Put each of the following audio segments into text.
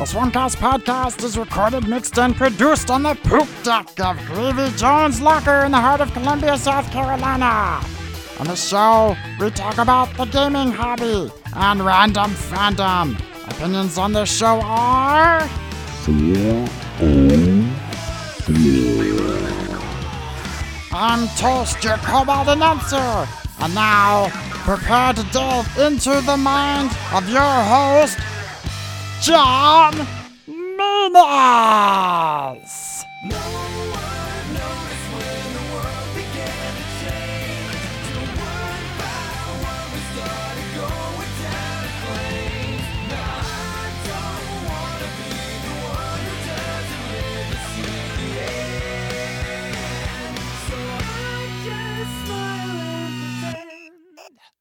The Swarmcast podcast is recorded, mixed, and produced on the poop deck of Greavy Jones' locker in the heart of Columbia, South Carolina. On the show, we talk about the gaming hobby and random fandom. Opinions on this show are... I'm Toast, your Cobalt announcer. And now, prepare to delve into the mind of your host, John Minas.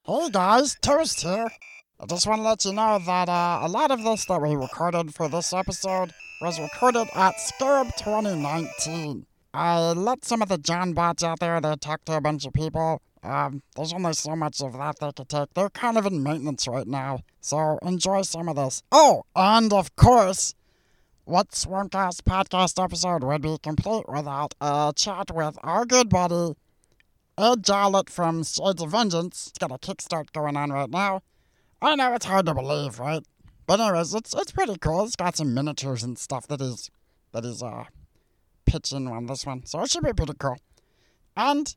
Hey guys, Toast here. I just want to let you know that a lot of this that we recorded for this episode was recorded at Scarab 2019. I let some of the John bots out there, they talk to a bunch of people. There's only so much of that they could take. They're kind of in maintenance right now, so enjoy some of this. Oh, and of course, what Swarmcast podcast episode would be complete without a chat with our good buddy, Ed Jarrett from Shades of Vengeance. He's got a Kickstart going on right now. I know it's hard to believe, right? But anyways, it's pretty cool. He's got some miniatures and stuff that he's pitching on this one. So it should be pretty cool. And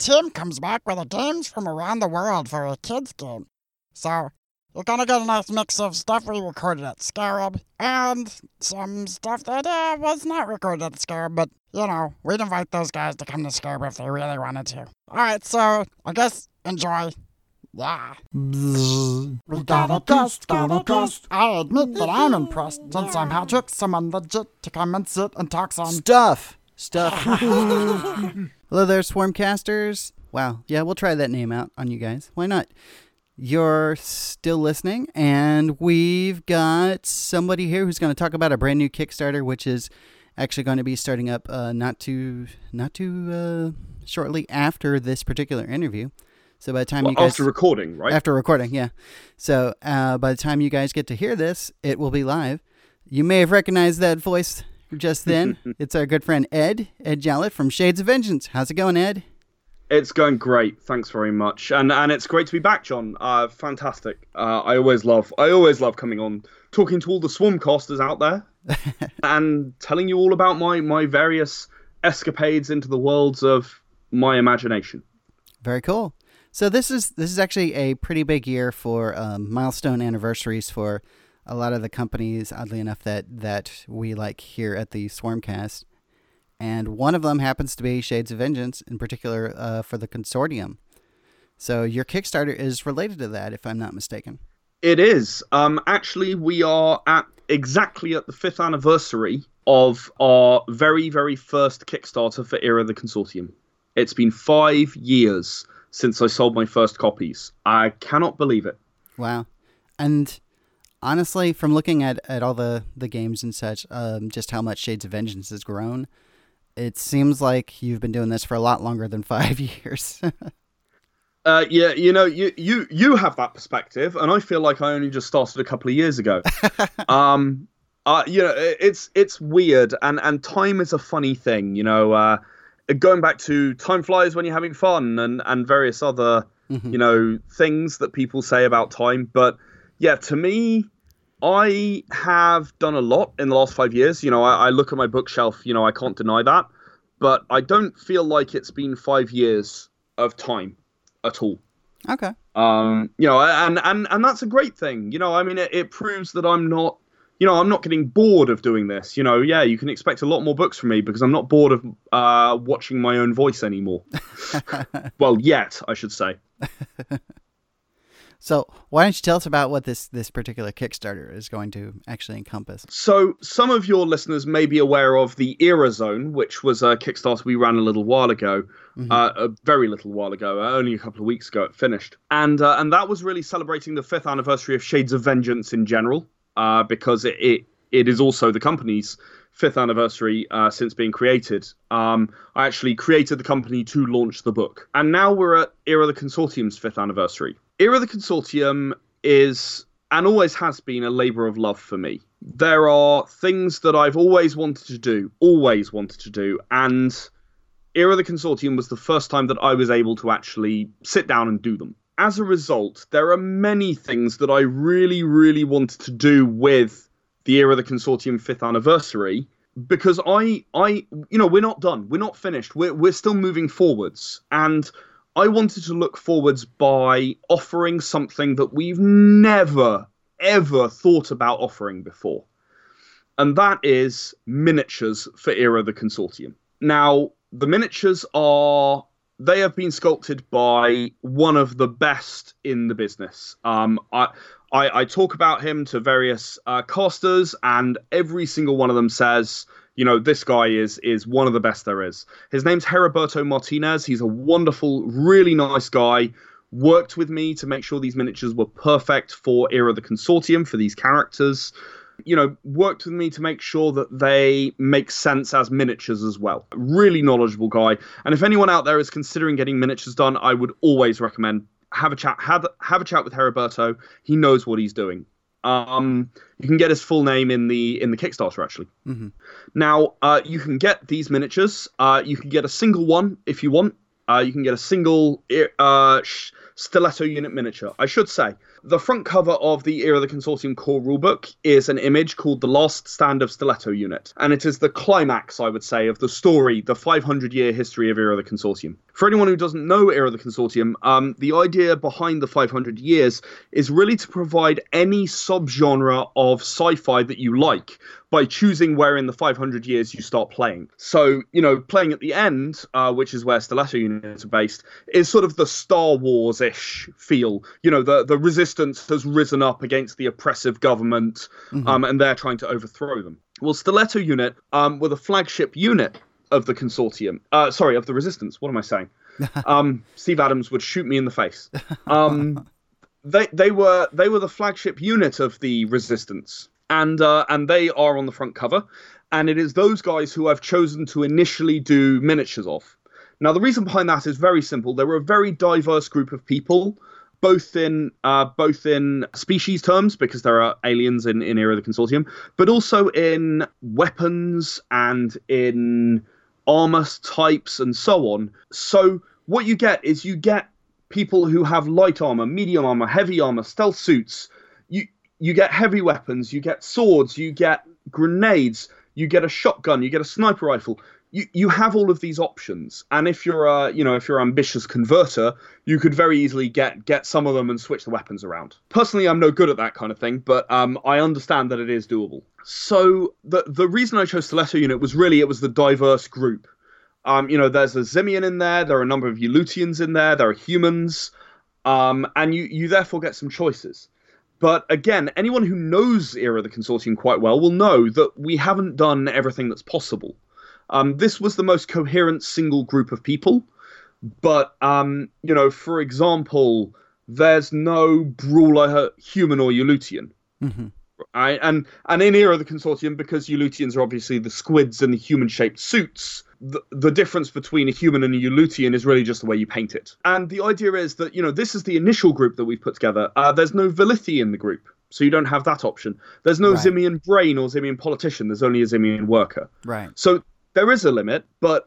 Tim comes back with the games from around the world for a kids game. So you're gonna get a nice mix of stuff we recorded at Scarab and some stuff that was not recorded at Scarab, but, you know, we'd invite those guys to come to Scarab if they really wanted to. Alright, so I guess enjoy. Yeah. We got a guest. I admit that I'm impressed since somehow tricked someone legit to come and sit and talk some stuff. Hello there, Swarmcasters. Wow, yeah, we'll try that name out on you guys. Why not? You're still listening, and we've got somebody here who's going to talk about a brand new Kickstarter, which is actually going to be starting up not too shortly after this particular interview. So by the time you guys... After recording, right? After recording, yeah. So by the time you guys get to hear this, it will be live. You may have recognized that voice just then. It's our good friend Ed Jallett from Shades of Vengeance. How's it going, Ed? It's going great, thanks very much, and it's great to be back, John. Fantastic. I always love coming on, talking to all the Swarmcasters out there, and telling you all about my various escapades into the worlds of my imagination. Very cool. So this is actually a pretty big year for milestone anniversaries for a lot of the companies, oddly enough, that we like here at the Swarmcast. And one of them happens to be Shades of Vengeance, in particular for the Consortium. So your Kickstarter is related to that, if I'm not mistaken. It is. Actually, we are exactly at the 5th anniversary of our very, very first Kickstarter for Era the Consortium. It's been 5 years since I sold my first copies. I cannot believe it. Wow. And... honestly, from looking at all the games and such, just how much Shades of Vengeance has grown, it seems like you've been doing this for a lot longer than 5 years. Yeah, you know, you have that perspective, and I feel like I only just started a couple of years ago. You know, it's weird, and time is a funny thing, you know. Going back to time flies when you're having fun, and various other, you know, things that people say about time, but yeah, to me... I have done a lot in the last 5 years. You know, I look at my bookshelf, you know, I can't deny that. But I don't feel like it's been 5 years of time at all. Okay. You know, and that's a great thing. You know, I mean, it proves that I'm not, you know, I'm not getting bored of doing this. You know, yeah, you can expect a lot more books from me because I'm not bored of watching my own voice anymore. Well, yet, I should say. So why don't you tell us about what this particular Kickstarter is going to actually encompass? So some of your listeners may be aware of the Era Zone, which was a Kickstarter we ran a little while ago, a very little while ago, only a couple of weeks ago it finished. And that was really celebrating the 5th anniversary of Shades of Vengeance in general, because it is also the company's 5th anniversary since being created. I actually created the company to launch the book. And now we're at Era the Consortium's 5th anniversary. Era the Consortium is, and always has been, a labor of love for me. there are things that I've always wanted to do, and Era the Consortium was the first time that I was able to actually sit down and do them. As a result, there are many things that I really, really wanted to do with the Era the Consortium 5th anniversary, because I we're not done. We're not finished. We're still moving forwards. And I wanted to look forwards by offering something that we've never, ever thought about offering before. And that is miniatures for Era the Consortium. Now, the miniatures they have been sculpted by one of the best in the business. I talk about him to various casters, and every single one of them says, this guy is one of the best there is. His name's Heriberto Martinez. He's a wonderful, really nice guy. Worked with me to make sure these miniatures were perfect for Era the Consortium, for these characters. Worked with me to make sure that they make sense as miniatures as well. Really knowledgeable guy. And if anyone out there is considering getting miniatures done, I would always recommend have a chat with Heriberto. He knows what he's doing. You can get his full name in the Kickstarter, actually. Mm-hmm. Now, you can get these miniatures. You can get a single one if you want. You can get a single Stiletto Unit miniature, I should say. The front cover of the Era of the Consortium core rulebook is an image called The Last Stand of Stiletto Unit. And it is the climax, I would say, of the story, the 500-year history of Era of the Consortium. For anyone who doesn't know Era of the Consortium, the idea behind the 500 years is really to provide any subgenre of sci-fi that you like by choosing where in the 500 years you start playing. So, playing at the end, which is where Stiletto Units are based, is sort of the Star Wars-ish feel. The resistance has risen up against the oppressive government, mm-hmm. And they're trying to overthrow them. Well, Stiletto Unit were the flagship unit of the Consortium. Of the Resistance. What am I saying? Steve Adams would shoot me in the face. They were the flagship unit of the Resistance. And they are on the front cover, and it is those guys who I've chosen to initially do miniatures of. Now, the reason behind that is very simple. There were a very diverse group of people, both in species terms, because there are aliens in Era of the Consortium, but also in weapons and in armor types and so on. So what you get people who have light armor, medium armor, heavy armor, stealth suits. You get heavy weapons, you get swords, you get grenades, you get a shotgun, you get a sniper rifle. You have all of these options, and if you're an ambitious converter, you could very easily get some of them and switch the weapons around. Personally, I'm no good at that kind of thing, but I understand that it is doable. So the reason I chose Stiletto Unit was really it was the diverse group. There's a Zimian in there, there are a number of Yulutians in there, there are humans, and you therefore get some choices. But again, anyone who knows Era the Consortium quite well will know that we haven't done everything that's possible. This was the most coherent single group of people. But, for example, there's no brawler human or Yulutian. Mm-hmm. Right? And in Era the Consortium, because Yulutians are obviously the squids in the human-shaped suits, the difference between a human and a Yulutian is really just the way you paint it. And the idea is that, this is the initial group that we've put together. There's no Velithi in the group, so you don't have that option. There's no Zimian brain or Zimian politician. There's only a Zimian worker. Right. So there is a limit, but,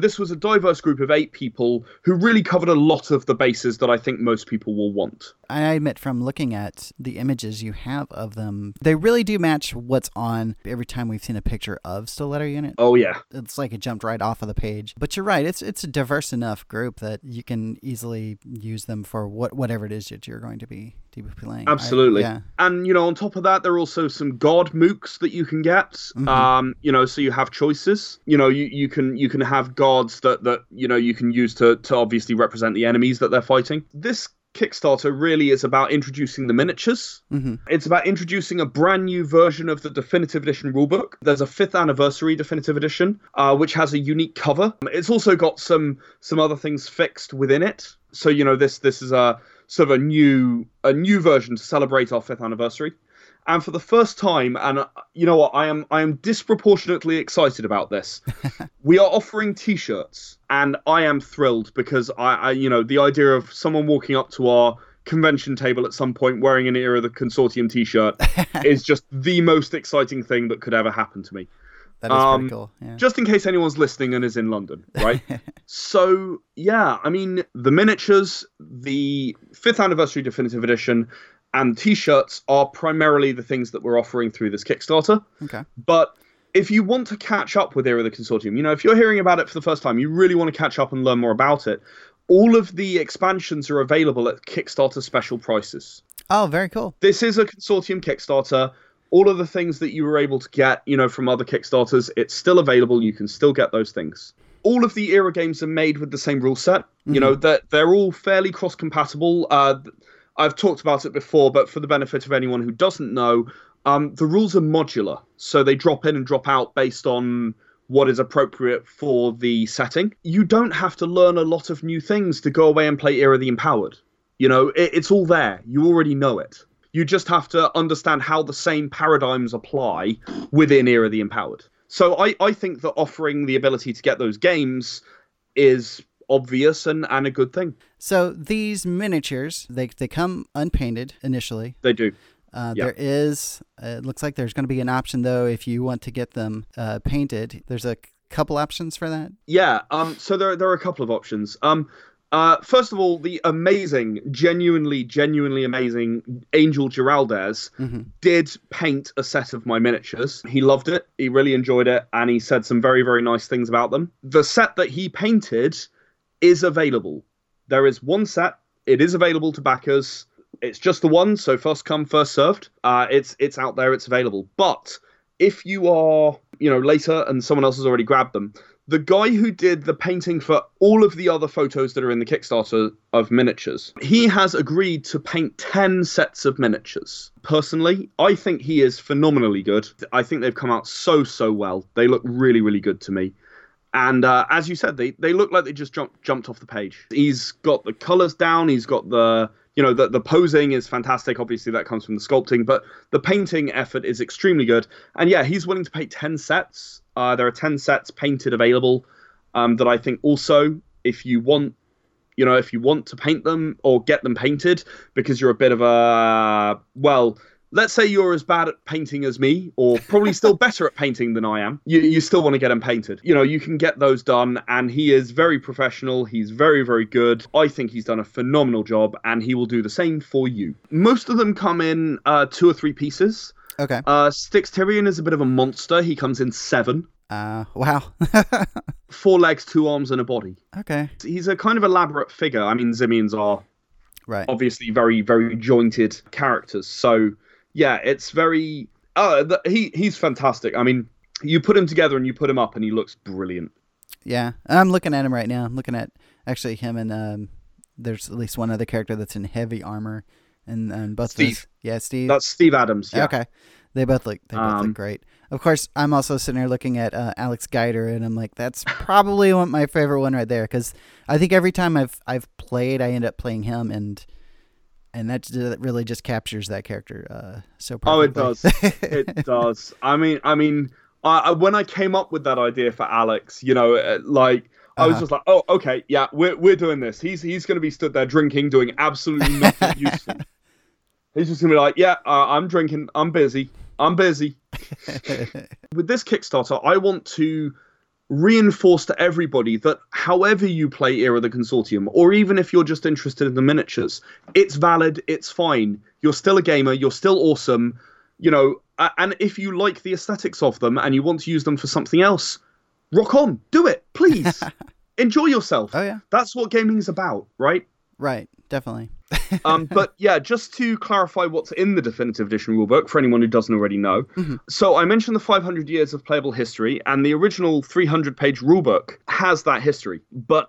this was a diverse group of 8 people who really covered a lot of the bases that I think most people will want. I admit, from looking at the images you have of them, they really do match what's on every time we've seen a picture of Stiletto Unit. Oh, yeah. It's like it jumped right off of the page. But you're right. It's a diverse enough group that you can easily use them for whatever it is that you're going to be playing. Absolutely. And, on top of that, there are also some god mooks that you can get. Mm-hmm. So you have choices. You can have gods that you can use to obviously represent the enemies that they're fighting. This Kickstarter really is about introducing the miniatures. Mm-hmm. It's about introducing a brand new version of the Definitive Edition rulebook. There's a 5th anniversary Definitive Edition, which has a unique cover. It's also got some other things fixed within it. So, this is a sort of a new version to celebrate our 5th anniversary. And for the first time, and you know what, I am disproportionately excited about this. We are offering T-shirts, and I am thrilled because the idea of someone walking up to our convention table at some point wearing an Era the Consortium t-shirt is just the most exciting thing that could ever happen to me. That is pretty cool. Yeah. Just in case anyone's listening and is in London, right? So, yeah, I mean, the miniatures, the 5th Anniversary Definitive Edition, and t-shirts are primarily the things that we're offering through this Kickstarter. Okay. But if you want to catch up with Era the Consortium, you know, if you're hearing about it for the first time, you really want to catch up and learn more about it, all of the expansions are available at Kickstarter special prices. Oh, very cool. This is a Consortium Kickstarter. All of the things that you were able to get, you know, from other Kickstarters, it's still available. You can still get those things. All of the Era games are made with the same rule set. Mm-hmm. You know, they're all fairly cross-compatible. I've talked about it before, but for the benefit of anyone who doesn't know, the rules are modular. So they drop in and drop out based on what is appropriate for the setting. You don't have to learn a lot of new things to go away and play Era the Empowered. You know, it's all there. You already know it. You just have to understand how the same paradigms apply within Era the Empowered. So I think that offering the ability to get those games is obvious and a good thing. So these miniatures, they come unpainted initially. They do. Yeah. There is, it looks like there's going to be an option, though, if you want to get them painted. There's a couple options for that? Yeah, so there are a couple of options. First of all, the amazing, genuinely amazing Angel Giraldez did paint a set of my miniatures. He loved it. He really enjoyed it. And he said some very, very nice things about them. The set that he painted is available. There is one set. It is available to backers. It's just the one. So first come, first served. It's out there. It's available. But if you are, you know, later and someone else has already grabbed them, the guy who did the painting for all of the other photos that are in the Kickstarter of miniatures, he has agreed to paint 10 sets of miniatures. Personally, I think he is phenomenally good. I think they've come out so well. They look really, really good to me. And as you said, they look like they just jumped off the page. He's got the colors down. He's got the, you know, the posing is fantastic. Obviously, that comes from the sculpting, but the painting effort is extremely good. And yeah, he's willing to pay 10 sets. There are 10 sets painted available that I think also, if you want, you know, if you want to paint them or get them painted, because you're a bit of a, well, let's say you're as bad at painting as me, or probably still better at painting than I am. You still want to get them painted. You know, you can get those done, and he is very professional. He's very, very good. I think he's done a phenomenal job, and he will do the same for you. Most of them come in 2 or 3 pieces. Okay. Styx Tyrion is a bit of a monster. He comes in 7. Wow. 4 legs, 2 arms, and a body. Okay. He's a kind of elaborate figure. I mean, Zimians are obviously very, very jointed characters. So, yeah, it's very... he's fantastic. I mean, you put him together and you put him up and he looks brilliant. Yeah. I'm looking at him right now. I'm looking at actually him and there's at least one other character that's in heavy armor. And both Steve. Steve. That's Steve Adams. Yeah. Okay. They both look great. Of course, I'm also sitting here looking at Alex Geider, and I'm like, that's probably my favorite one right there, because I think every time I've played, I end up playing him, and that really just captures that character so perfectly. Oh, it does. It does. I mean, when I came up with that idea for Alex, you know, I was just like, oh, okay, yeah, we're doing this. He's going to be stood there drinking, doing absolutely nothing useful. He's just going to be like, yeah, I'm drinking. I'm busy. With this Kickstarter, I want to reinforce to everybody that however you play Era the Consortium, or even if you're just interested in the miniatures, it's valid, it's fine. You're still a gamer, you're still awesome. You know, and if you like the aesthetics of them and you want to use them for something else, rock on, do it, please. Enjoy yourself. Oh, yeah. That's what gaming's about, right? Right, definitely. But yeah, just to clarify what's in the Definitive Edition rulebook for anyone who doesn't already know. Mm-hmm. So I mentioned the 500 years of playable history, and the original 300-page rulebook has that history. But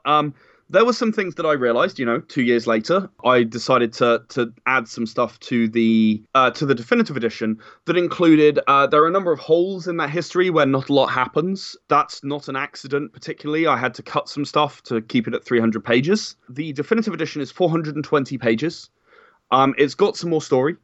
there were some things that I realized, you know, 2 years later, I decided to add some stuff to the Definitive Edition that included, there are a number of holes in that history where not a lot happens. That's not an accident particularly. I had to cut some stuff to keep it at 300 pages. The Definitive Edition is 420 pages. It's got some more story.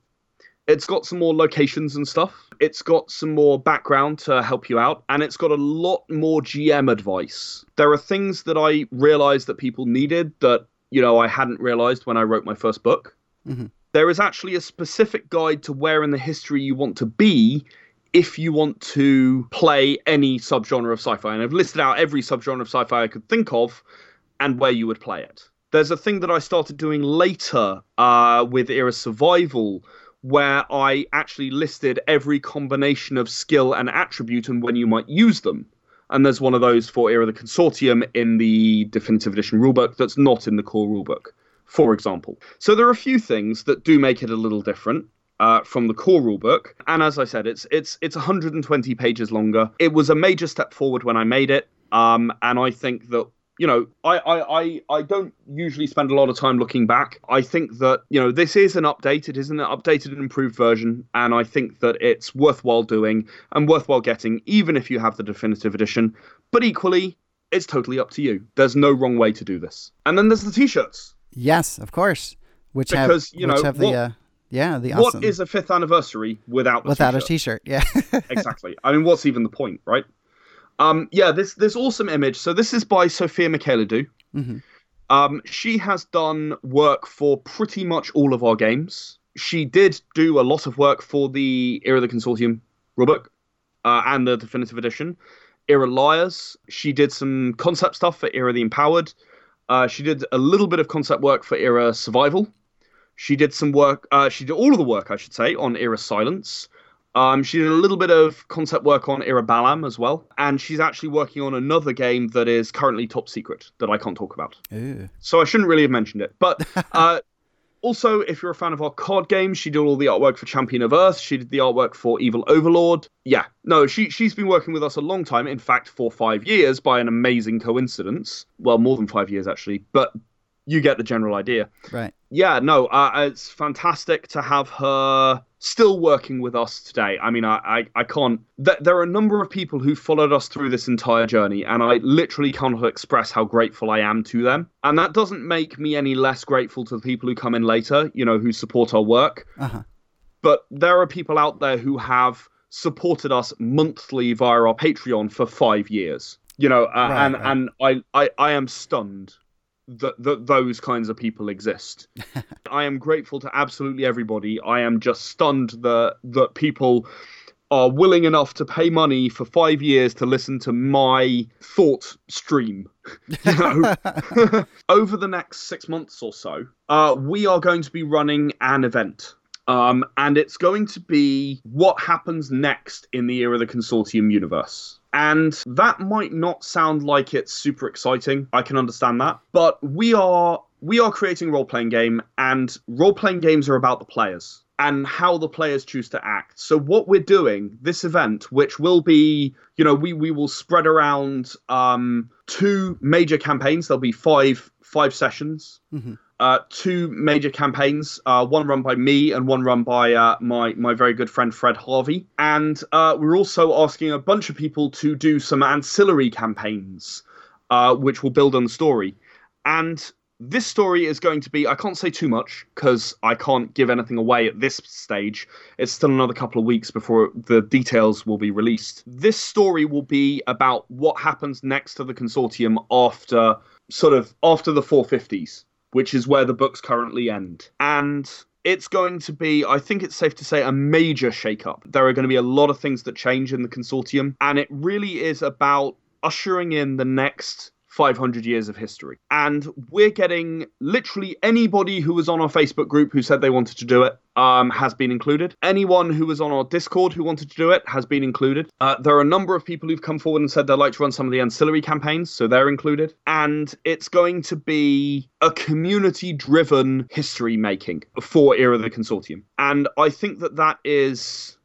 It's got some more locations and stuff. It's got some more background to help you out. And it's got a lot more GM advice. There are things that I realized that people needed that, you know, I hadn't realized when I wrote my first book. Mm-hmm. There is actually a specific guide to where in the history you want to be if you want to play any subgenre of sci-fi. And I've listed out every subgenre of sci-fi I could think of and where you would play it. There's a thing that I started doing later with Era Survival, where I actually listed every combination of skill and attribute and when you might use them. And there's one of those for Era the Consortium in the Definitive Edition rulebook that's not in the core rulebook, for example. So there are a few things that do make it a little different from the core rulebook. And as I said, it's 120 pages longer. It was a major step forward when I made it. And I think that, you know, I don't usually spend a lot of time looking back. I think that, you know, this is an update. It is an updated and improved version. And I think that it's worthwhile doing and worthwhile getting, even if you have the Definitive Edition. But equally, it's totally up to you. There's no wrong way to do this. And then there's the T-shirts. Yes, of course. Which because, have, you know, which have what, the, yeah, the awesome. What is a 5th anniversary without a without T-shirt? A T-shirt, yeah. Exactly. I mean, what's even the point, right? Yeah, this awesome image. So this is by Sophia Michaelidou. Mm-hmm. She has done work for pretty much all of our games. She did do a lot of work for the Era the Consortium rulebook and the Definitive Edition. Era Liars. She did some concept stuff for Era the Empowered. She did a little bit of concept work for Era Survival. She did some work. She did all of the work, I should say, on Era Silence. She did a little bit of concept work on Era Balam as well. And she's actually working on another game that is currently top secret that I can't talk about. Ew. So I shouldn't really have mentioned it. But also, if you're a fan of our card games, she did all the artwork for Champion of Earth. She did the artwork for Evil Overlord. Yeah, no, she's been working with us a long time. In fact, for 5 years by an amazing coincidence. Well, more than 5 years, actually. But you get the general idea. Right. Yeah, no, it's fantastic to have her still working with us today. I mean, I can't... There are a number of people who followed us through this entire journey, and I literally cannot express how grateful I am to them. And that doesn't make me any less grateful to the people who come in later, you know, who support our work. Uh-huh. But there are people out there who have supported us monthly via our Patreon for 5 years. You know, right. And I am stunned that those kinds of people exist. I am grateful to absolutely everybody. I am just stunned that people are willing enough to pay money for 5 years to listen to my thought stream. You know? Over the next 6 months or so, we are going to be running an event. And it's going to be what happens next in the Era of the Consortium universe. And that might not sound like it's super exciting. I can understand that. But we are creating a role-playing game, and role-playing games are about the players and how the players choose to act. So what we're doing, this event, which will be, you know, we will spread around two major campaigns. There'll be five sessions. Mm-hmm. Two major campaigns, one run by me and one run by my very good friend Fred Harvey. And we're also asking a bunch of people to do some ancillary campaigns, which will build on the story. And this story is going to be, I can't say too much because I can't give anything away at this stage. It's still another couple of weeks before the details will be released. This story will be about what happens next to the Consortium after the 450s. Which is where the books currently end. And it's going to be, I think it's safe to say, a major shake-up. There are going to be a lot of things that change in the Consortium, and it really is about ushering in the next 500 years of history. And we're getting literally anybody who was on our Facebook group who said they wanted to do it has been included. Anyone who was on our Discord who wanted to do it has been included. There are a number of people who've come forward and said they'd like to run some of the ancillary campaigns, so they're included. And it's going to be a community-driven history-making for Era of the Consortium. And I think that is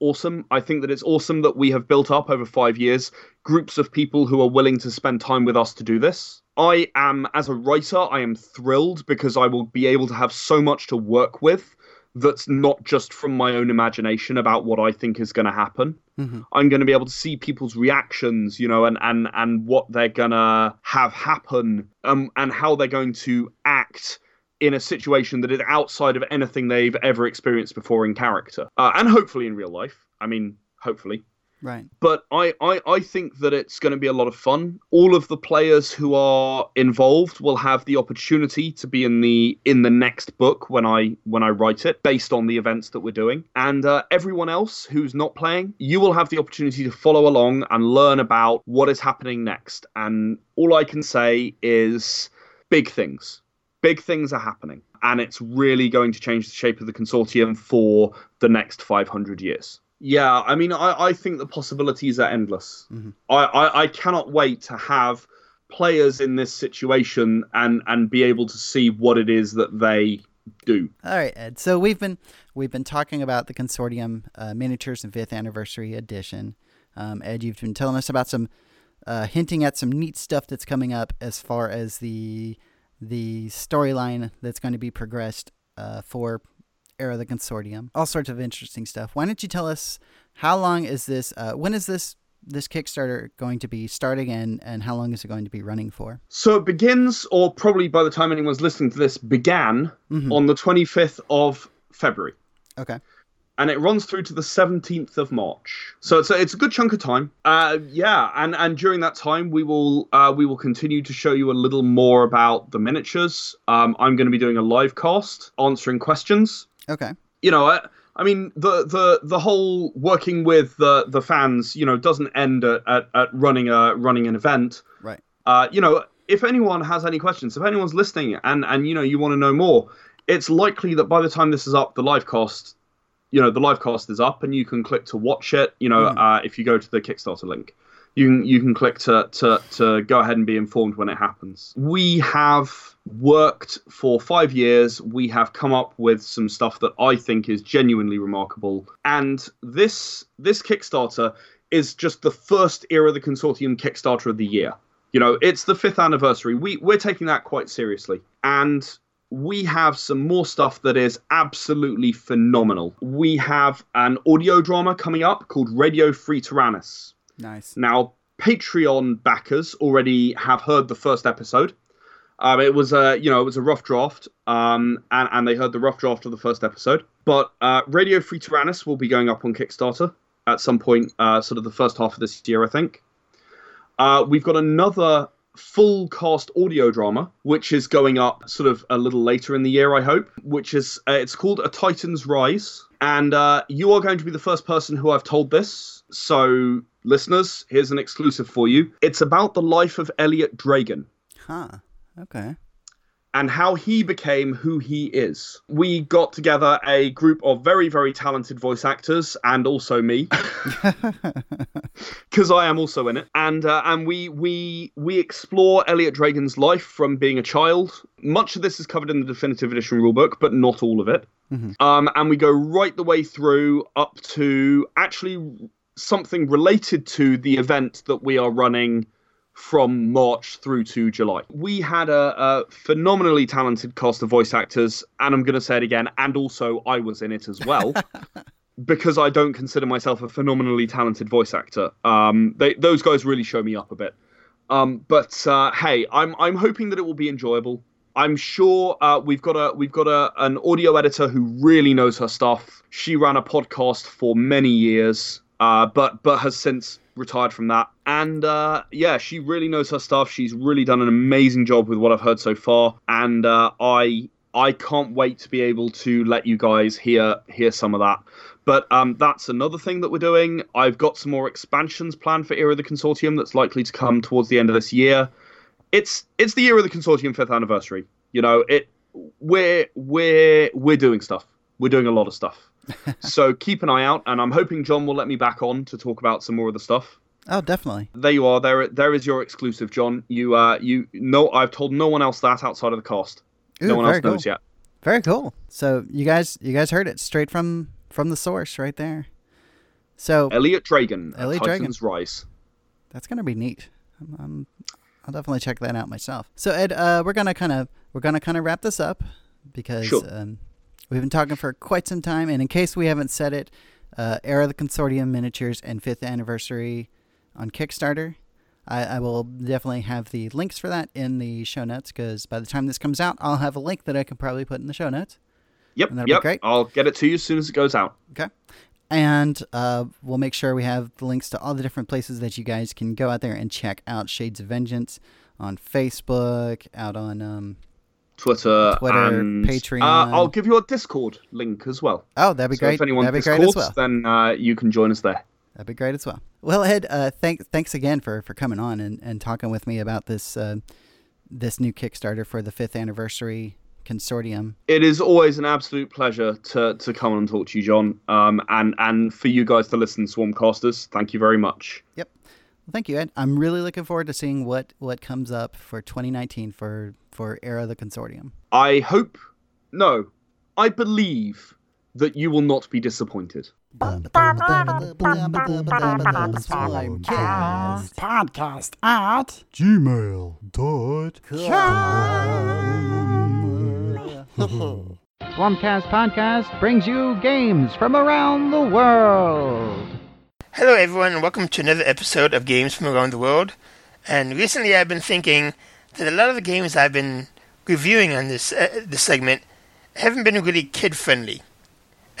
awesome. I think that it's awesome that we have built up over 5 years groups of people who are willing to spend time with us to do this. I am, as a writer, I am thrilled because I will be able to have so much to work with that's not just from my own imagination about what I think is going to happen. Mm-hmm. I'm going to be able to see people's reactions, you know, and what they're going to have happen and how they're going to act in a situation that is outside of anything they've ever experienced before in character. And hopefully in real life. I mean, hopefully. Right. But I think that it's going to be a lot of fun. All of the players who are involved will have the opportunity to be in the next book when I write it, based on the events that we're doing. And everyone else who's not playing, you will have the opportunity to follow along and learn about what is happening next. And all I can say is big things. Big things are happening. And it's really going to change the shape of the consortium for the next 500 years. Yeah, I mean, I think the possibilities are endless. Mm-hmm. I cannot wait to have players in this situation and be able to see what it is that they do. All right, Ed. So we've been talking about the Consortium Miniatures and 5th Anniversary Edition. Ed, you've been telling us about some, hinting at some neat stuff that's coming up as far as the storyline that's going to be progressed for Era the Consortium, all sorts of interesting stuff. Why don't you tell us how long is this? When is this Kickstarter going to be starting, and how long is it going to be running for? So it begins, or probably by the time anyone's listening to this, began on the 25th of February. Okay. And it runs through to the 17th of March. So it's a good chunk of time. And during that time, we will continue to show you a little more about the miniatures. I'm going to be doing a live cast, answering questions. Okay. You know, I mean, the whole working with the fans, you know, doesn't end at running an event. Right. You know, if anyone has any questions, if anyone's listening and you know, you want to know more, it's likely that by the time this is up, the live cast is up and you can click to watch it. You know, if you go to the Kickstarter link, you can click to go ahead and be informed when it happens. We have worked for 5 years. We have come up with some stuff that I think is genuinely remarkable. And this Kickstarter is just the first Era the Consortium Kickstarter of the year. You know, it's the 5th anniversary. We're taking that quite seriously. And we have some more stuff that is absolutely phenomenal. We have an audio drama coming up called Radio Free Tyrannus. Nice. Now, Patreon backers already have heard the first episode. It was a rough draft, and they heard the rough draft of the first episode. But Radio Free Tyrannus will be going up on Kickstarter at some point, sort of the first half of this year, I think. We've got another full cast audio drama, which is going up sort of a little later in the year, I hope, which is, it's called A Titan's Rise. And you are going to be the first person who I've told this. So, listeners, here's an exclusive for you. It's about the life of Elliot Dragan. Huh. Okay. And how he became who he is. We got together a group of very, very talented voice actors, and also me, because I am also in it. And we explore Elliot Dragan's life from being a child. Much of this is covered in the Definitive Edition rulebook, but not all of it. Mm-hmm. And we go right the way through up to actually something related to the event that we are running from March through to July. We had a phenomenally talented cast of voice actors, and I'm going to say it again, and also I was in it as well, because I don't consider myself a phenomenally talented voice actor. Those guys really show me up a bit. Hey, I'm hoping that it will be enjoyable. I'm sure we've got an audio editor who really knows her stuff. She ran a podcast for many years, but has since retired from that. And she really knows her stuff. She's really done an amazing job with what I've heard so far. And I can't wait to be able to let you guys hear some of that. But that's another thing that we're doing. I've got some more expansions planned for Era the Consortium that's likely to come towards the end of this year. It's the Era the Consortium 5th anniversary. You know, we're doing stuff. We're doing a lot of stuff. So keep an eye out, and I'm hoping John will let me back on to talk about some more of the stuff. Oh, definitely. There you are. There is your exclusive, John. I've told no one else that outside of the cast. Ooh, no one else knows yet. Very cool. So you guys heard it straight from the source right there. So Elliot Dragan. Titan's Rise. That's gonna be neat. I'll definitely check that out myself. So Ed, we're gonna kind of wrap this up because. Sure. We've been talking for quite some time, and in case we haven't said it, Era the Consortium Miniatures and 5th Anniversary on Kickstarter. I will definitely have the links for that in the show notes, because by the time this comes out, I'll have a link that I can probably put in the show notes. Yep, and that'll be great. I'll get it to you as soon as it goes out. Okay. And we'll make sure we have the links to all the different places that you guys can go out there and check out Shades of Vengeance on Facebook, out on Twitter, and Patreon. I'll give you a Discord link as well. Oh, that'd be great. If anyone Discords, great as well. Then you can join us there. That'd be great as well. Well, Ed, thanks again for coming on and talking with me about this this new Kickstarter for the 5th anniversary consortium. It is always an absolute pleasure to come and talk to you, John, and for you guys to listen, Swarmcasters. Thank you very much. Yep. Well, thank you, Ed. I'm really looking forward to seeing what comes up for 2019 for Era the Consortium. I believe that you will not be disappointed. Podcast at gmail.com. Swarmcast Podcast brings you games from around the world. Hello everyone, and welcome to another episode of Games from Around the World. And recently I've been thinking that a lot of the games I've been reviewing on this segment haven't been really kid-friendly.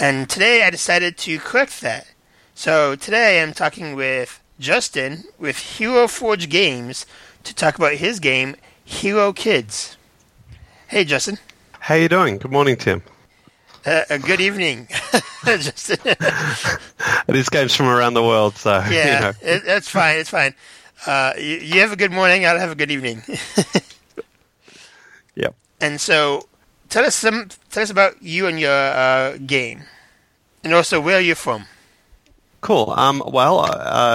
And today I decided to correct that. So today I'm talking with Justin with Hero Forge Games to talk about his game, Hero Kids. Hey, Justin. How you doing? Good morning, Tim. Good evening, Justin. This game's from around the world, so... Yeah, you know. That's fine, it's fine. You have a good morning, I'll have a good evening. Yep. And so... Tell us about you and your game, and also where you're from. Cool.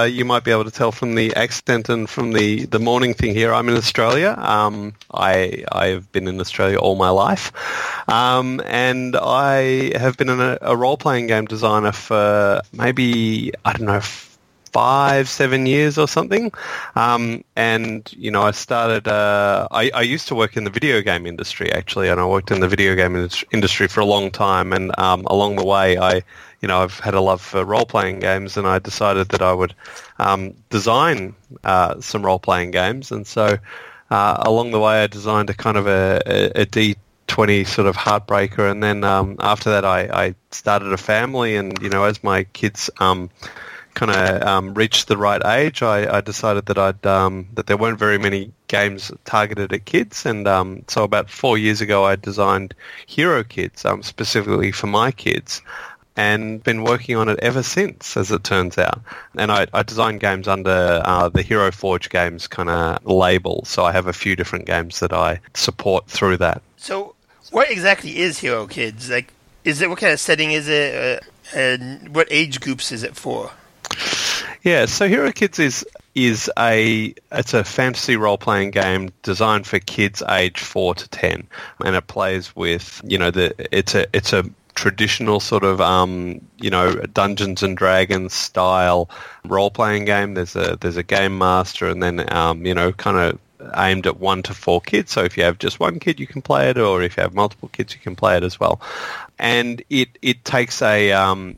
You might be able to tell from the accent and from the morning thing here. I'm in Australia. I've been in Australia all my life, and I have been a role-playing game designer for maybe 5-7 years or something, and you know, I started. I used to work in the video game industry actually, and I worked in the video game industry for a long time. And along the way, I've had a love for role-playing games, and I decided that I would design some role-playing games. And so along the way, I designed a kind of a D20 sort of heartbreaker, and then after that, I started a family, and you know, as my kids kind of reached the right age, I decided that that there weren't very many games targeted at kids, and so about 4 years ago I designed Hero Kids specifically for my kids, and been working on it ever since, as it turns out. And I design games under the Hero Forge Games kind of label, so I have a few different games that I support through that. So what exactly is Hero Kids? Like, is it, what kind of setting is it, and what age groups is it for? Yeah, so Hero Kids is a fantasy role-playing game designed for kids aged 4 to 10, and it plays with, you know, it's a traditional sort of Dungeons and Dragons style role-playing game. There's a game master, and then kind of aimed at 1 to 4 kids. So if you have just one kid, you can play it, or if you have multiple kids, you can play it as well. And it takes a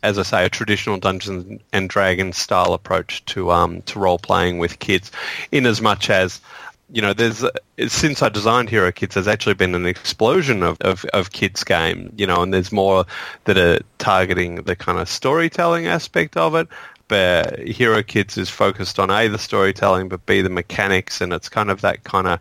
traditional Dungeons and Dragons style approach to role playing with kids, in as much as, you know, since I designed Hero Kids, there's actually been an explosion of kids game, you know, and there's more that are targeting the kind of storytelling aspect of it. But Hero Kids is focused on A, the storytelling, but B, the mechanics, and it's kind of that kind of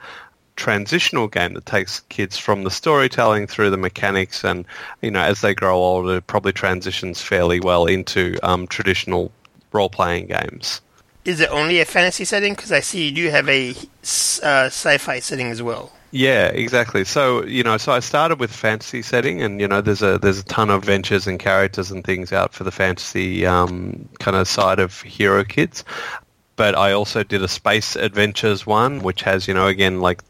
transitional game that takes kids from the storytelling through the mechanics, and you know, as they grow older, probably transitions fairly well into traditional role-playing games. Is it only a fantasy setting? Because I see you do have a sci-fi setting as well. Yeah, exactly. So, you know, I started with fantasy setting, and you know, there's a ton of ventures and characters and things out for the fantasy kind of side of Hero Kids. But I also did a space adventures one, which has, you know, again, like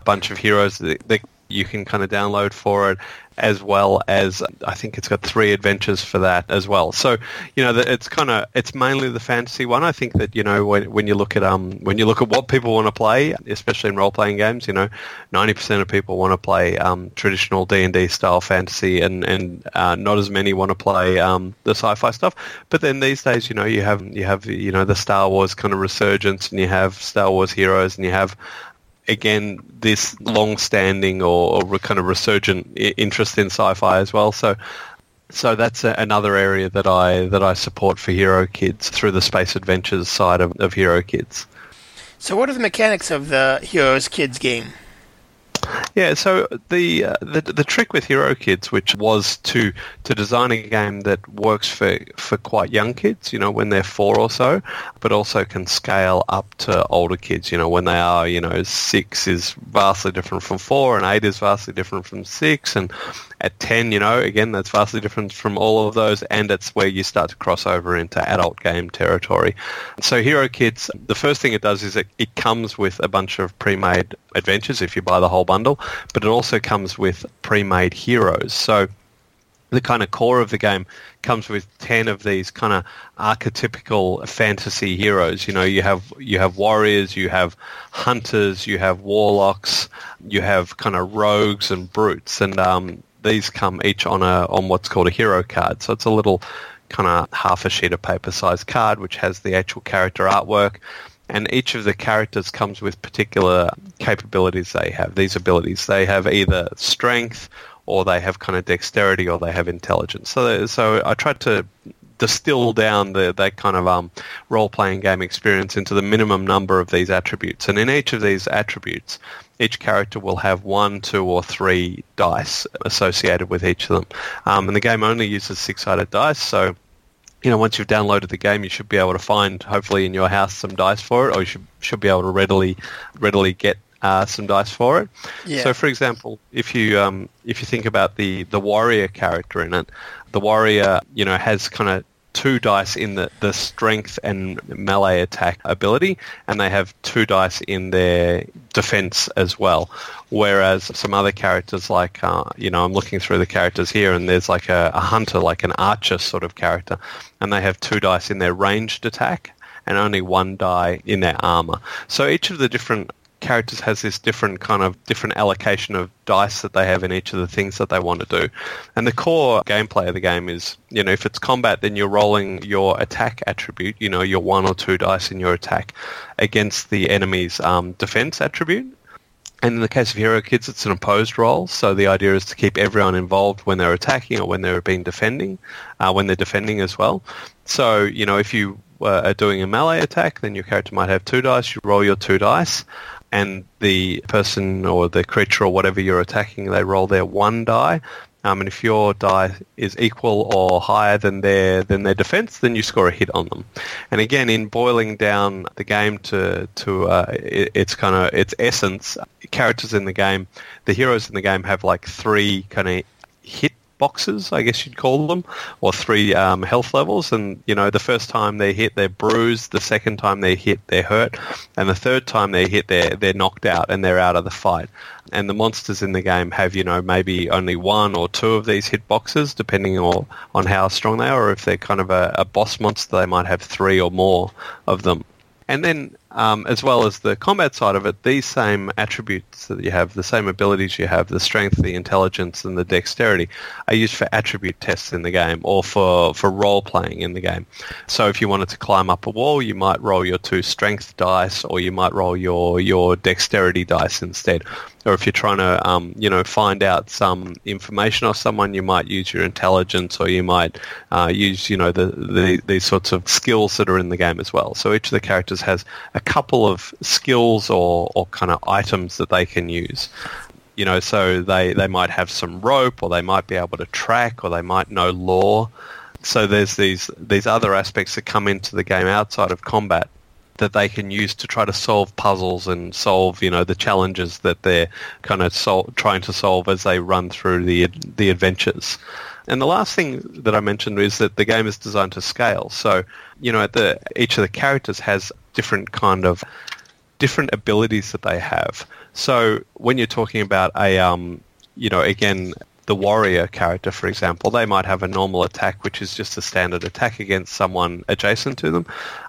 a bunch of heroes that you can kind of download for it, as well as I think it's got 3 adventures for that as well. So, you know, it's mainly the fantasy one. I think that, you know, when you look at what people want to play, especially in role playing games, you know, 90% of people want to play traditional D&D style fantasy, and not as many want to play the sci-fi stuff. But then these days, you know, you have you know, the Star Wars kind of resurgence, and you have Star Wars Heroes, and you have, again, this long-standing or kind of resurgent interest in sci-fi as well. So So that's another area that I support for Hero Kids through the space adventures side of Hero Kids. So what are the mechanics of the Hero Kids game? Yeah, so the trick with Hero Kids, which was to design a game that works for quite young kids, you know, when they're 4 or so, but also can scale up to older kids, you know, when they are, you know, 6 is vastly different from 4, and 8 is vastly different from 6, and at 10, you know, again, that's vastly different from all of those, and it's where you start to cross over into adult game territory. So Hero Kids, the first thing it does is it comes with a bunch of pre-made adventures if you buy the whole bundle, but it also comes with pre-made heroes. So the kind of core of the game comes with 10 of these kind of archetypical fantasy heroes. You know, you have warriors, you have hunters, you have warlocks, you have kind of rogues and brutes, and these come each on what's called a hero card. So it's a little kind of half a sheet of paper sized card which has the actual character artwork, and each of the characters comes with particular capabilities they have. These abilities, they have either strength, or they have kind of dexterity, or they have intelligence. So I tried to distill down that kind of role-playing game experience into the minimum number of these attributes. And in each of these attributes, each character will have 1, 2, or 3 dice associated with each of them. And the game only uses 6-sided dice, so you know, once you've downloaded the game, you should be able to find, hopefully in your house, some dice for it, or you should be able to readily get some dice for it. Yeah. So, for example, if you think about the warrior character in it, the warrior, you know, has kind of 2 dice in the strength and melee attack ability, and they have 2 dice in their defense as well. Whereas some other characters, like, you know, I'm looking through the characters here, and there's like a hunter, like an archer sort of character, and they have 2 dice in their ranged attack and only 1 die in their armor. So each of the different characters has this different allocation of dice that they have in each of the things that they want to do. And the core gameplay of the game is, you know, if it's combat, then you're rolling your attack attribute, you know, your 1 or 2 dice in your attack against the enemy's defense attribute. And in the case of Hero Kids, it's an opposed roll, so the idea is to keep everyone involved when they're attacking or when they're defending as well. So, you know, if you are doing a melee attack, then your character might have 2 dice, you roll your 2 dice, and the person or the creature or whatever you're attacking, they roll their 1 die. And if your die is equal or higher than their defense, then you score a hit on them. And again, in boiling down the game to its essence, characters in the game, the heroes in the game have like 3 kind of hit boxes, I guess you'd call them, or 3 health levels. And, you know, the first time they hit, they're bruised. The second time they hit, they're hurt. And the third time they hit, they're knocked out and they're out of the fight. And the monsters in the game have, you know, maybe only 1 or 2 of these hit boxes, depending on how strong they are. Or if they're kind of a boss monster, they might have 3 or more of them. And then, as well as the combat side of it, these same attributes that you have, the same abilities you have, the strength, the intelligence, and the dexterity, are used for attribute tests in the game, or for role-playing in the game. So if you wanted to climb up a wall, you might roll your 2 strength dice, or you might roll your dexterity dice instead. Or if you're trying to, you know, find out some information or someone, you might use your intelligence, or you might use, you know, these sorts of skills that are in the game as well. So each of the characters has a couple of skills or kind of items that they can use. You know, so they might have some rope, or they might be able to track, or they might know lore. So there's these other aspects that come into the game outside of combat that they can use to try to solve puzzles and solve, you know, the challenges that they're kind of trying to solve as they run through the adventures. And the last thing that I mentioned is that the game is designed to scale. So, you know, each of the characters has different abilities that they have. So when you're talking about you know, again, the warrior character, for example, they might have a normal attack, which is just a standard attack against someone adjacent to them,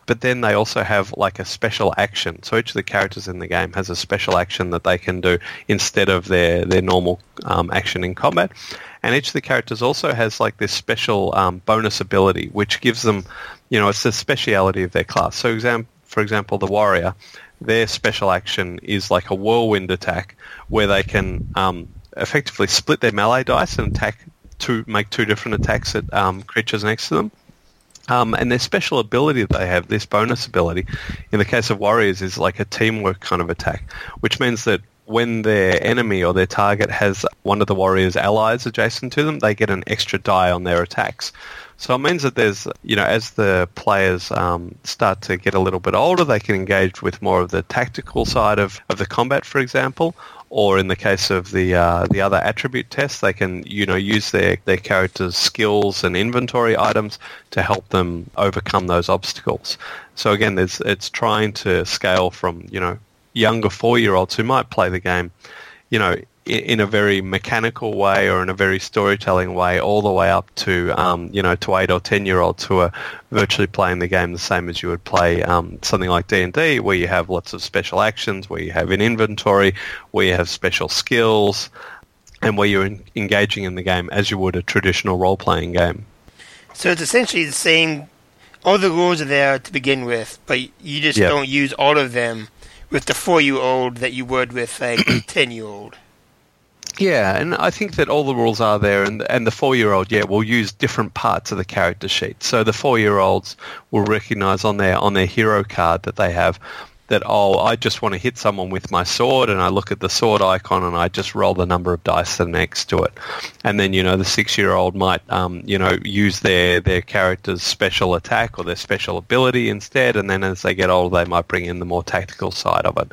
but then they also have like a special action. So each of the characters in the game has a special action that they can do instead of their normal action in combat. And each of the characters also has like this special bonus ability, which gives them, you know, it's the speciality of their class. So for example, the warrior, their special action is like a whirlwind attack where they can effectively split their melee dice and attack make two different attacks at creatures next to them. And their special ability that they have, this bonus ability, in the case of warriors, is like a teamwork kind of attack, which means that when their enemy or their target has one of the warrior's allies adjacent to them, they get an extra die on their attacks. So it means that there's, you know, as the players start to get a little bit older, they can engage with more of the tactical side of the combat, for example, or in the case of the other attribute tests, they can, you know, use their character's skills and inventory items to help them overcome those obstacles. So again, it's trying to scale from, you know, younger 4-year-olds who might play the game, you know, in a very mechanical way or in a very storytelling way, all the way up to, you know, to 8 or 10-year-olds who are virtually playing the game the same as you would play something like D&D, where you have lots of special actions, where you have an inventory, where you have special skills, and where you're engaging in the game as you would a traditional role-playing game. So it's essentially the same, all the rules are there to begin with, but you just don't use all of them with the 4-year-old that you would with a 10-year-old. Yeah, and I think that all the rules are there, and the 4-year-old, will use different parts of the character sheet. So the 4-year-olds will recognise on their hero card that they have that, oh, I just want to hit someone with my sword, and I look at the sword icon and I just roll the number of dice that are next to it. And then, you know, the 6-year-old might, you know, use their character's special attack or their special ability instead, and then as they get older, they might bring in the more tactical side of it.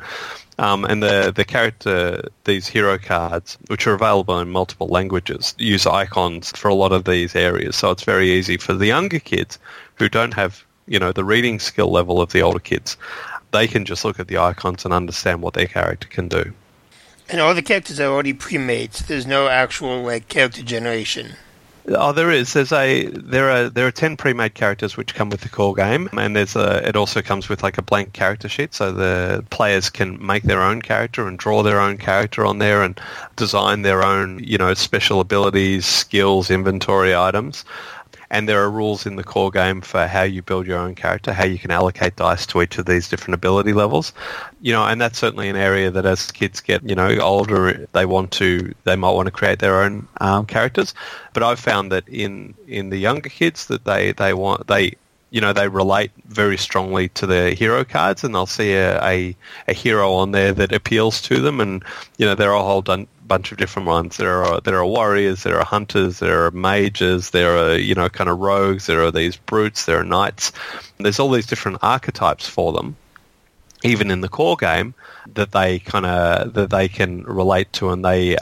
And the character, these hero cards, which are available in multiple languages, use icons for a lot of these areas. So it's very easy for the younger kids who don't have, you know, the reading skill level of the older kids. They can just look at the icons and understand what their character can do. And all the characters are already pre-made, so there's no actual, like, character generation. Oh, there is. There are 10 pre-made characters which come with the core game, and it also comes with like a blank character sheet, so the players can make their own character and draw their own character on there and design their own, you know, special abilities, skills, inventory items. And there are rules in the core game for how you build your own character, how you can allocate dice to each of these different ability levels. You know, and that's certainly an area that as kids get, you know, older, they might want to create their own characters. But I've found that in the younger kids that they relate very strongly to their hero cards, and they'll see a hero on there that appeals to them. And, you know, there are a whole bunch of different ones. There are warriors, there are hunters, there are mages, there are, you know, kind of rogues, there are these brutes, there are knights. And there's all these different archetypes for them, even in the core game, that they can relate to and they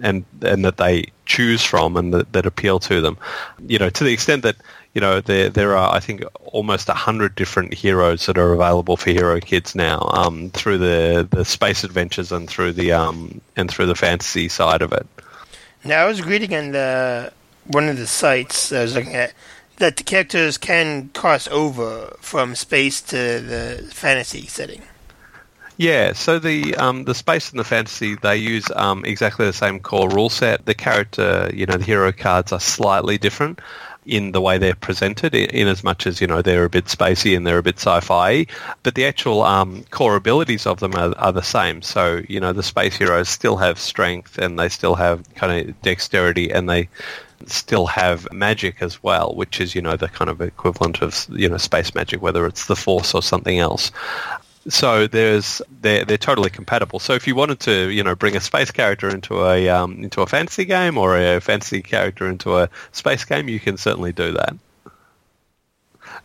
and that they choose from and that appeal to them. You know, to the extent that, you know, there are, I think, almost 100 different heroes that are available for Hero Kids now, through the space adventures and through the fantasy side of it. Now, I was reading on one of the sites I was looking at that the characters can cross over from space to the fantasy setting. Yeah, so the space and the fantasy, they use exactly the same core rule set. The character, you know, the hero cards are slightly different in the way they're presented, in as much as, you know, they're a bit spacey and they're a bit sci-fi, but the actual core abilities of them are the same. So, you know, the space heroes still have strength and they still have kind of dexterity and they still have magic as well, which is, you know, the kind of equivalent of, you know, space magic, whether it's the Force or something else. So they're totally compatible. So if you wanted to, you know, bring a space character into a fantasy game or a fantasy character into a space game, you can certainly do that.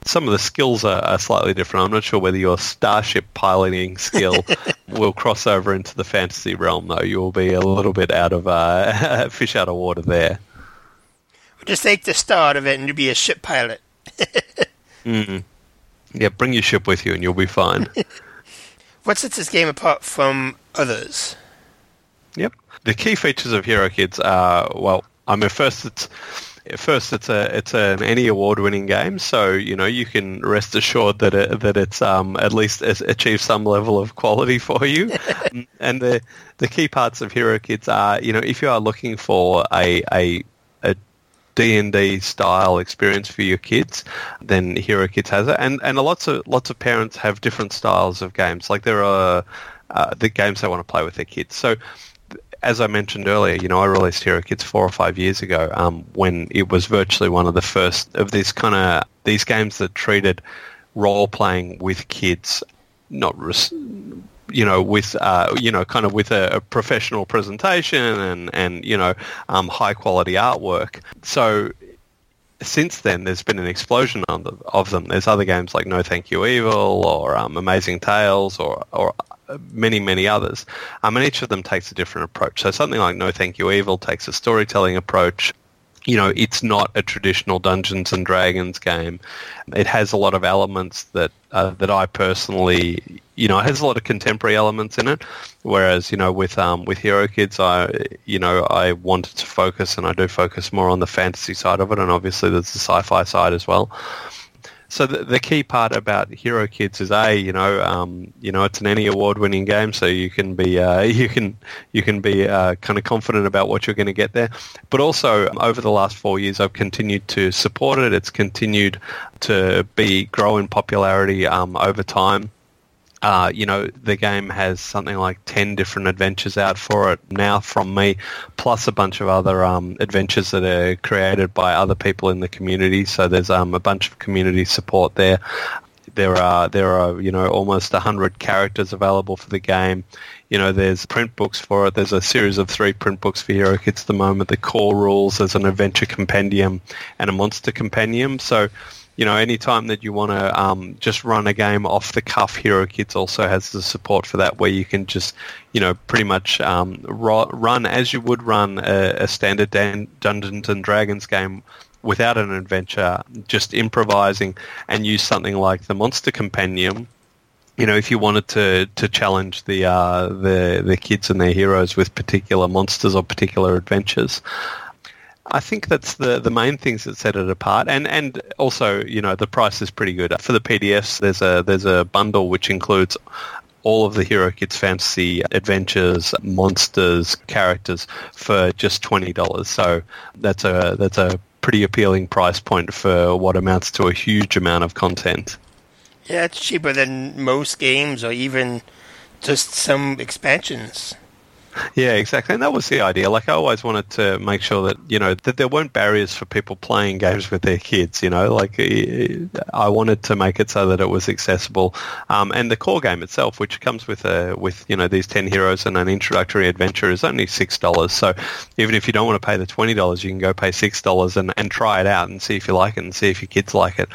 Some of the skills are slightly different. I'm not sure whether your starship piloting skill will cross over into the fantasy realm, though. You will be a little bit out of fish out of water there. We'll just take the start of it and you'll be a ship pilot. Mm-hmm. Yeah, bring your ship with you and you'll be fine. What sets this game apart from others? Yep. The key features of Hero Kids are, well, I mean, first it's an Emmy award-winning game, so, you know, you can rest assured that it's at least achieved some level of quality for you. And the key parts of Hero Kids are, you know, if you are looking for a D&D style experience for your kids, then Hero Kids has it, and lots of parents have different styles of games. Like there are the games they want to play with their kids. So as I mentioned earlier, you know, I released Hero Kids 4 or 5 years ago when it was virtually one of the first of these kind of these games that treated role playing with kids, not with a professional presentation and high quality artwork. So since then, there's been an explosion of them. There's other games like No Thank You Evil or Amazing Tales or many, many others. And each of them takes a different approach. So something like No Thank You Evil takes a storytelling approach. You know, it's not a traditional Dungeons and Dragons game. It has a lot of elements that I personally, you know, it has a lot of contemporary elements in it. Whereas, you know, with Hero Kids, I wanted to focus, and I do focus more on the fantasy side of it, and obviously there's the sci-fi side as well. So the key part about Hero Kids is it's an Emmy award-winning game, so you can be kind of confident about what you're going to get there. But also, over the last 4 years, I've continued to support it. It's continued to grow in popularity over time. You know, the game has something like 10 different adventures out for it now from me, plus a bunch of other adventures that are created by other people in the community. So there's a bunch of community support there. There are you know, almost 100 characters available for the game. You know, there's print books for it. There's a series of 3 print books for Hero Kids at the moment. The core rules, there's an adventure compendium and a monster compendium. So, you know, any time that you want to just run a game off the cuff, Hero Kids also has the support for that, where you can just, you know, pretty much run as you would run a standard Dungeons and Dragons game without an adventure, just improvising, and use something like the Monster Compendium. You know, if you wanted to challenge the kids and their heroes with particular monsters or particular adventures. I think that's the main things that set it apart, and also, you know, the price is pretty good for the PDFs. There's a bundle which includes all of the Hero Kids fantasy adventures, monsters, characters for just $20. So that's a pretty appealing price point for what amounts to a huge amount of content. Yeah, it's cheaper than most games or even just some expansions. Yeah, exactly. And that was the idea. Like, I always wanted to make sure that, you know, that there weren't barriers for people playing games with their kids, you know. Like, I wanted to make it so that it was accessible. And the core game itself, which comes with you know, these 10 heroes and an introductory adventure, is only $6. So even if you don't want to pay the $20, you can go pay $6 and try it out and see if you like it and see if your kids like it,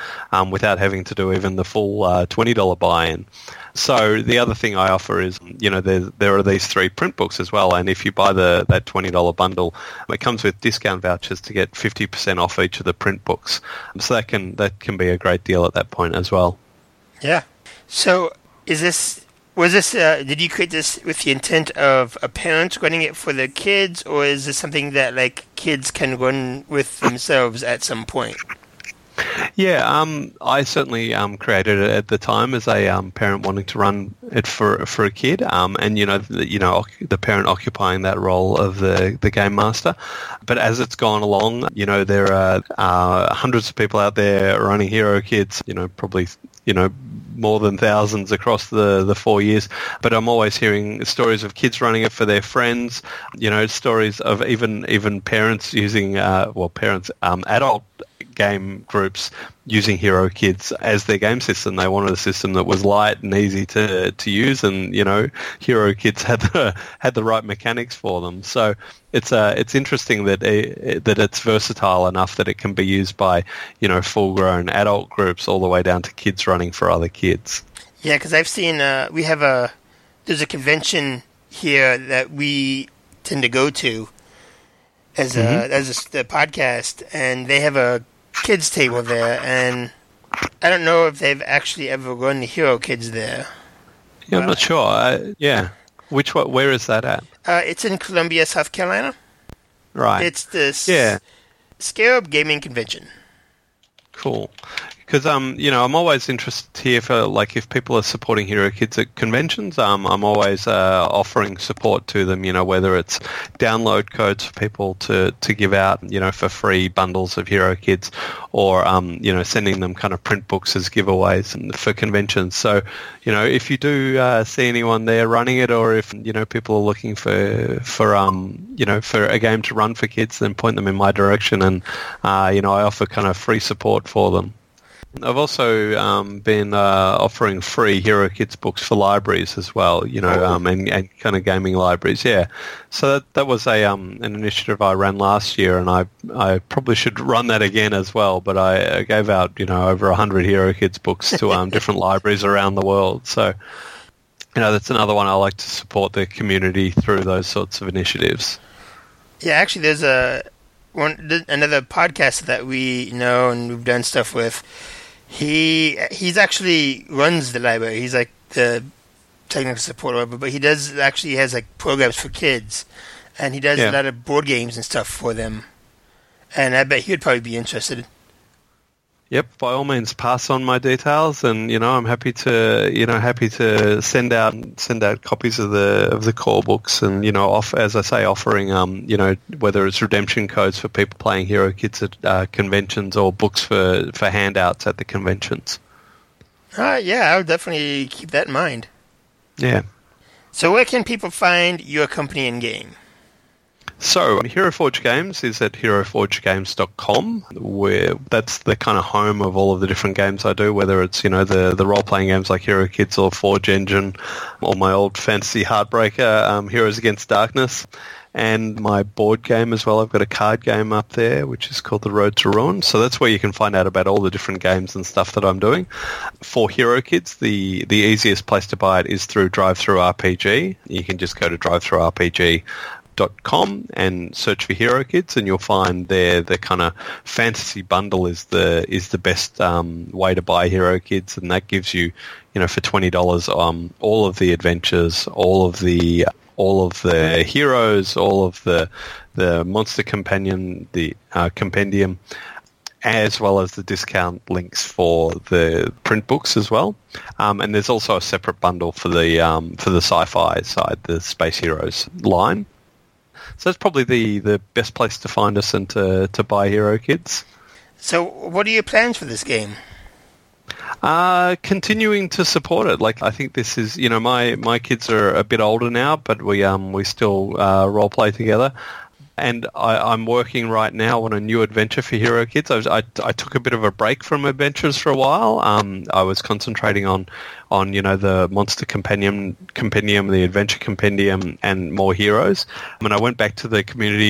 without having to do even the full $20 buy-in. So the other thing I offer is, you know, there are these 3 print books as well, and if you buy that $20 bundle, it comes with discount vouchers to get 50% off each of the print books. So that can be a great deal at that point as well. Yeah. So did you create this with the intent of a parent running it for their kids, or is this something that, like, kids can run with themselves at some point? Yeah, I certainly created it at the time as a parent wanting to run it for a kid, and the parent occupying that role of the game master. But as it's gone along, you know, there are hundreds of people out there running Hero Kids. You know, probably, you know, more than thousands across the 4 years, but I'm always hearing stories of kids running it for their friends, you know, stories of even parents using, adult game groups using Hero Kids as their game system. They wanted a system that was light and easy to use, and, you know, Hero Kids had the right mechanics for them. So it's interesting that it's versatile enough that it can be used by, you know, full-grown adult groups all the way down to kids running for other kids. Yeah, because I've seen there's a convention here that we tend to go to as the podcast, and they have a kids table there, and I don't know if they've actually ever run the Hero Kids there. Yeah, I'm not sure. Where is that at? It's in Columbia, South Carolina. Right. It's the Scarab Gaming Convention. Cool. Because, you know, I'm always interested here for, like, if people are supporting Hero Kids at conventions, I'm always offering support to them, you know, whether it's download codes for people to give out, you know, for free bundles of Hero Kids, or, you know, sending them kind of print books as giveaways for conventions. So, you know, if you do see anyone there running it, or if, you know, people are looking for a game to run for kids, then point them in my direction, and, you know, I offer kind of free support for them. I've also been offering free Hero Kids books for libraries as well, you know, and kind of gaming libraries, yeah. So that was an initiative I ran last year, and I probably should run that again as well, but I gave out, you know, over 100 Hero Kids books to different libraries around the world. So, you know, that's another one. I like to support the community through those sorts of initiatives. Yeah, actually there's another podcast that we know and we've done stuff with. He's actually runs the library. He's like the technical support library, but he does actually has like programs for kids, and he does a lot of board games and stuff for them. And I bet he would probably be interested. Yep, by all means, pass on my details, and you know I'm happy to send out copies of the core books, and you know offering you know whether it's redemption codes for people playing Hero Kids at conventions, or books for handouts at the conventions. Yeah, I would definitely keep that in mind. Yeah. So where can people find your company and game? So, Hero Forge Games is at heroforgegames.com. That's the kind of home of all of the different games I do, whether it's, you know, the role-playing games like Hero Kids or Forge Engine, or my old fantasy heartbreaker, Heroes Against Darkness, and my board game as well. I've got a card game up there, which is called The Road to Ruin. So that's where you can find out about all the different games and stuff that I'm doing. For Hero Kids, the easiest place to buy it is through DriveThruRPG. You can just go to DriveThruRPG.com and search for Hero Kids, and you'll find there the kind of fantasy bundle is the best way to buy Hero Kids, and that gives you, you know, for $20 all of the adventures, all of the heroes, all of the monster companion, the compendium, as well as the discount links for the print books as well. And there's also a separate bundle for the sci-fi side, the Space Heroes line. So that's probably the best place to find us and to buy Hero Kids. So what are your plans for this game? Continuing to support it. Like, I think this is, you know, my kids are a bit older now, but we still role play together. And I'm working right now on a new adventure for Hero Kids. I took a bit of a break from adventures for a while. I was concentrating on you know the monster compendium, the adventure compendium, and more heroes. And I went back to the community,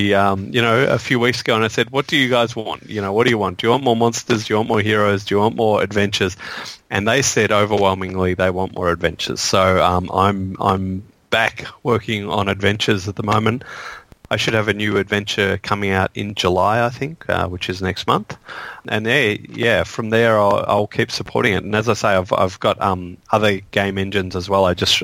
you know, a few weeks ago, and I said, "What do you guys want? You know, what do you want? Do you want more monsters? Do you want more heroes? Do you want more adventures?" And they said overwhelmingly they want more adventures. So I'm back working on adventures at the moment. I should have a new adventure coming out in July, I think, which is next month. And from there I'll keep supporting it. And as I say, I've got other game engines as well. I just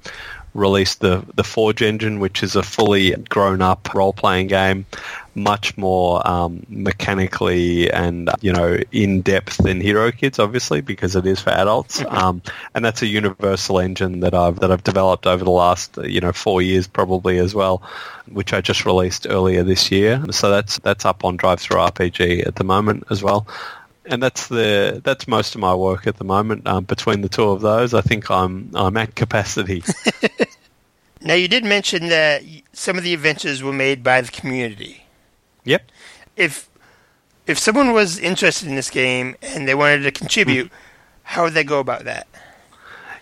released the Forge Engine, which is a fully grown-up role-playing game, much more mechanically and, you know, in-depth than Hero Kids, obviously, because it is for adults. And that's a universal engine that I've developed over the last, you know, 4 years probably as well, which I just released earlier this year. So that's up on DriveThruRPG at the moment as well. And that's most of my work at the moment. Between the two of those, I think I'm at capacity. Now, you did mention that some of the adventures were made by the community. Yep. If someone was interested in this game and they wanted to contribute, how would they go about that?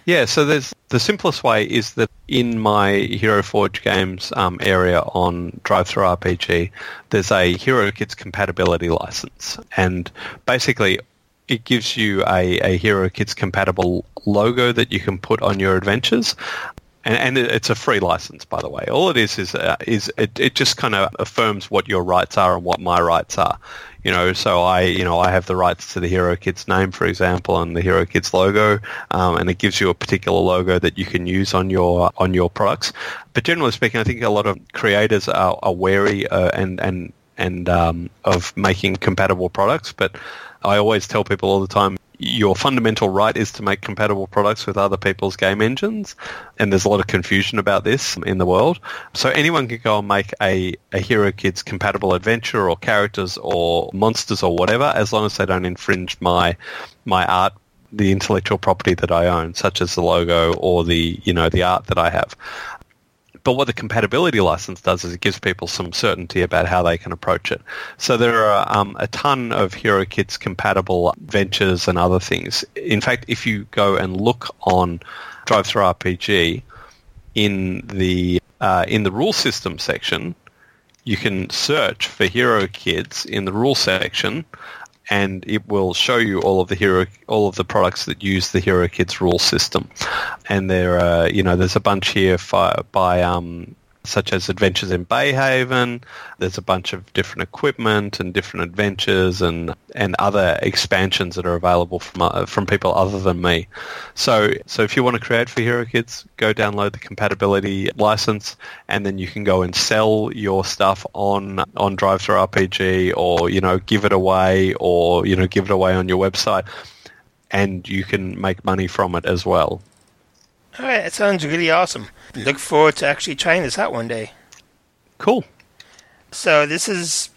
Yeah, so there's the simplest way is that in my Hero Forge Games area on DriveThruRPG, there's a Hero Kids compatibility license, and basically it gives you a Hero Kids compatible logo that you can put on your adventures. And it's a free license, by the way. All it is it just kind of affirms what your rights are and what my rights are. You know, so I have the rights to the Hero Kids name, for example, and the Hero Kids logo, and it gives you a particular logo that you can use on your products. But generally speaking, I think a lot of creators are wary and of making compatible products. But I always tell people all the time, your fundamental right is to make compatible products with other people's game engines, and there's a lot of confusion about this in the world. So anyone can go and make a Hero Kids compatible adventure or characters or monsters or whatever, as long as they don't infringe my art, the intellectual property that I own, such as the logo or the art that I have. But what the compatibility license does is it gives people some certainty about how they can approach it. So there are a ton of Hero Kids compatible ventures and other things. In fact, if you go and look on DriveThruRPG in the rule system section, you can search for Hero Kids in the rule section, and it will show you all of the products that use the Hero Kids rule system. And there are, there's a bunch here such as Adventures in Bayhaven. There's a bunch of different equipment and different adventures and other expansions that are available from people other than me. So if you want to create for Hero Kids, go download the compatibility license, and then you can go and sell your stuff on DriveThruRPG, or give it away, or give it away on your website, and you can make money from it as well. All right, that sounds really awesome. Look forward to actually trying this out one day. Cool. So this has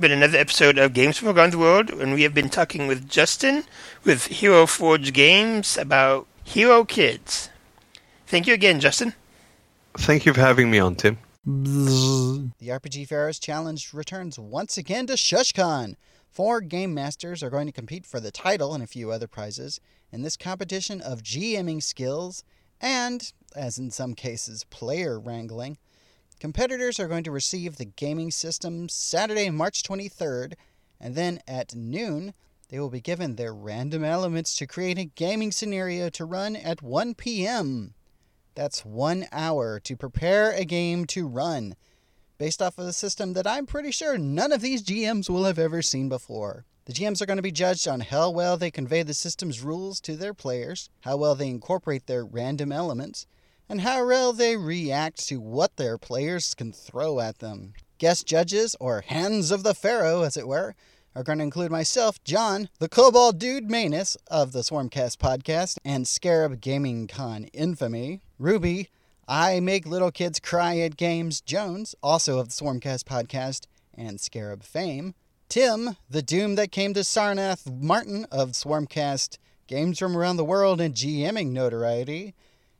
been another episode of Games from Around the World, and we have been talking with Justin with Hero Forge Games about Hero Kids. Thank you again, Justin. Thank you for having me on, Tim. The RPG Pharaoh's Challenge returns once again to ShushCon. 4 game masters are going to compete for the title and a few other prizes in this competition of GMing skills and, as in some cases, player wrangling. Competitors are going to receive the gaming system Saturday, March 23rd, and then at noon, they will be given their random elements to create a gaming scenario to run at 1 p.m. That's 1 hour to prepare a game to run, based off of a system that I'm pretty sure none of these GMs will have ever seen before. The GMs are going to be judged on how well they convey the system's rules to their players, how well they incorporate their random elements, and how well they react to what their players can throw at them. Guest judges, or Hands of the Pharaoh, as it were, are going to include myself, John, the Kobold Dude Manus of the Swarmcast podcast and Scarab Gaming Con infamy, Ruby, I Make Little Kids Cry at Games Jones, also of the Swarmcast podcast and Scarab fame, Tim, the Doom That Came to Sarnath Martin of Swarmcast, Games from Around the World, and GMing notoriety.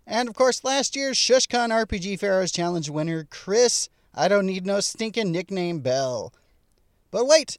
And, of course, last year's ShushCon RPG Pharaoh's Challenge winner, Chris, I Don't Need No Stinkin' Nickname Bell. But wait,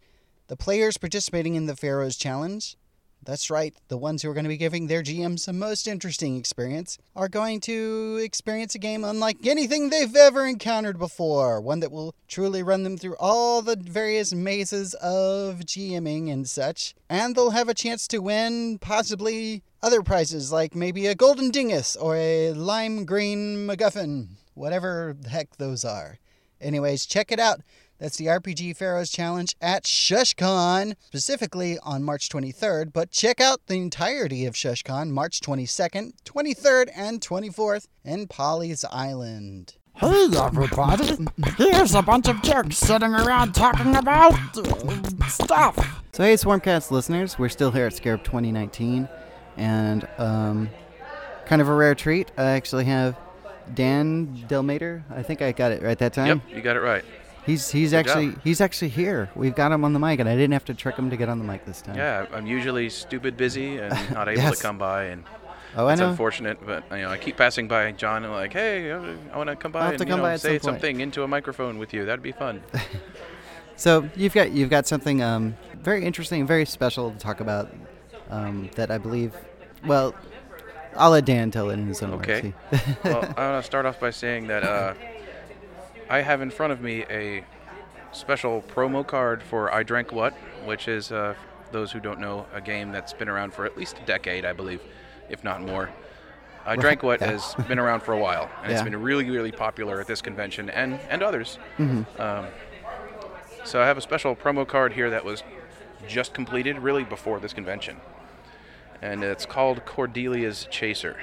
the players participating in the Pharaoh's Challenge, that's right, the ones who are going to be giving their GMs the most interesting experience, are going to experience a game unlike anything they've ever encountered before. One that will truly run them through all the various mazes of GMing and such. And they'll have a chance to win possibly other prizes, like maybe a golden dingus or a lime green MacGuffin. Whatever the heck those are. Anyways, check it out. That's the RPG Pharaoh's Challenge at ShushCon, specifically on March 23rd, but check out the entirety of ShushCon March 22nd, 23rd, and 24th in Polly's Island. Hey everybody, here's a bunch of jerks sitting around talking about stuff. So hey Swarmcast listeners, we're still here at Scarab 2019, and kind of a rare treat. I actually have Dan Delmater, I think I got it right that time. Yep, you got it right. He's actually here. We've got him on the mic, and I didn't have to trick him to get on the mic this time. Yeah, I'm usually stupid busy and not able to come by, and it's unfortunate. But I keep passing by John and like, hey, I want to come by and come by say something into a microphone with you. That'd be fun. So you've got something very interesting, very special to talk about that I believe. Well, I'll let Dan tell it in his own words. Okay. Well, I want to start off by saying that. I have in front of me a special promo card for I Drank What, which is, for those who don't know, a game that's been around for at least a decade, I believe, if not more. I Drank What has been around for a while, and it's been really, really popular at this convention and others. Mm-hmm. So I have a special promo card here that was just completed, really, before this convention. And it's called Cordelia's Chaser.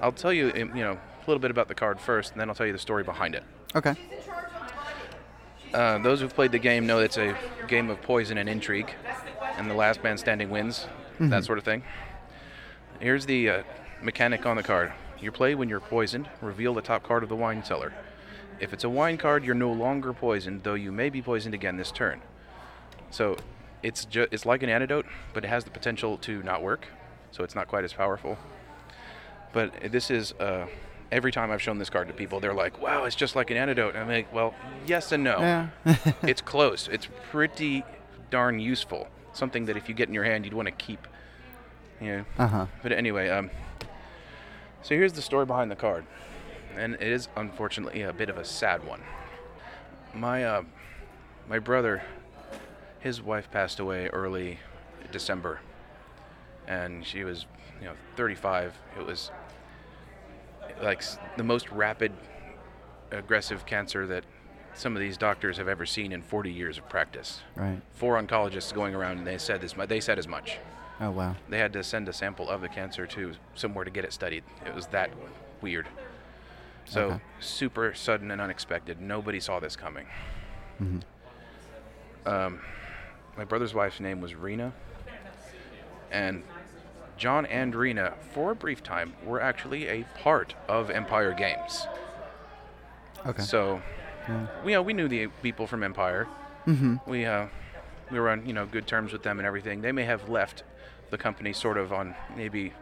I'll tell you, a little bit about the card first, and then I'll tell you the story behind it. Okay. Those who've played the game know it's a game of poison and intrigue, and the last man standing wins. that sort of thing. Here's the mechanic on the card. You play when you're poisoned. Reveal the top card of the wine cellar. If it's a wine card, you're no longer poisoned, though you may be poisoned again this turn. So it's like an antidote, but it has the potential to not work, so it's not quite as powerful. But this is, every time I've shown this card to people, they're like, wow, it's just like an antidote. And I'm like, well, yes and no. Yeah. It's close. It's pretty darn useful. Something that if you get in your hand, you'd want to keep. You know? But anyway, so here's the story behind the card. And it is, unfortunately, a bit of a sad one. My brother, his wife passed away early December. And she was, 35. It was like the most rapid, aggressive cancer that some of these doctors have ever seen in 40 years of practice. Right. 4 oncologists going around, and they said as much. Oh, wow. They had to send a sample of the cancer to somewhere to get it studied. It was that weird. So super sudden and unexpected. Nobody saw this coming. My brother's wife's name was Rena. And John and Rena, for a brief time, were actually a part of Empire Games. Okay. So, we knew the people from Empire. We were on, good terms with them and everything. They may have left the company sort of on maybe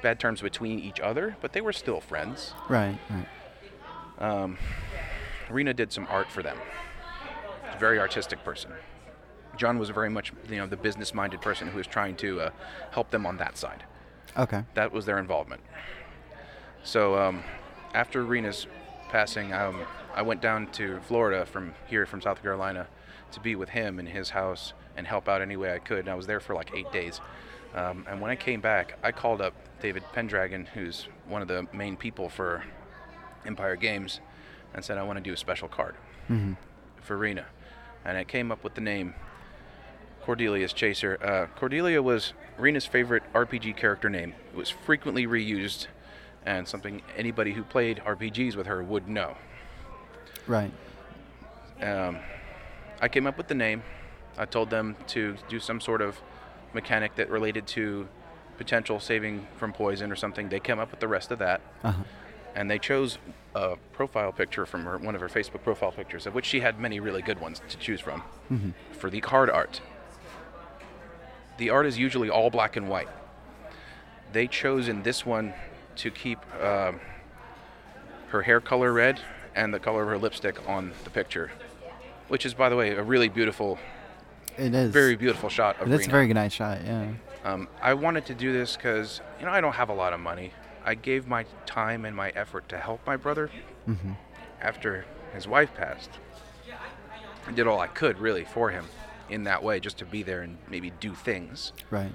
bad terms between each other, but they were still friends. Right. Rena did some art for them. Very artistic person. John was very much, the business-minded person who was trying to help them on that side. Okay. That was their involvement. So after Rena's passing, I went down to Florida from South Carolina to be with him in his house and help out any way I could. And I was there for like 8 days. And when I came back, I called up David Pendragon, who's one of the main people for Empire Games, and said, I want to do a special card for Rena. And I came up with the name Cordelia's Chaser. Cordelia was Rena's favorite RPG character name. It was frequently reused and something anybody who played RPGs with her would know. Right. I came up with the name. I told them to do some sort of mechanic that related to potential saving from poison or something. They came up with the rest of that. And they chose a profile picture from one of her Facebook profile pictures, of which she had many really good ones to choose from, for the card art. The art is usually all black and white. They chose in this one to keep her hair color red and the color of her lipstick on the picture, which is, by the way, a really beautiful... It is. Very beautiful shot of Rena. That's a very nice shot, yeah. I wanted to do this because, I don't have a lot of money. I gave my time and my effort to help my brother after his wife passed. I did all I could, really, for him in that way, just to be there and maybe do things. Right.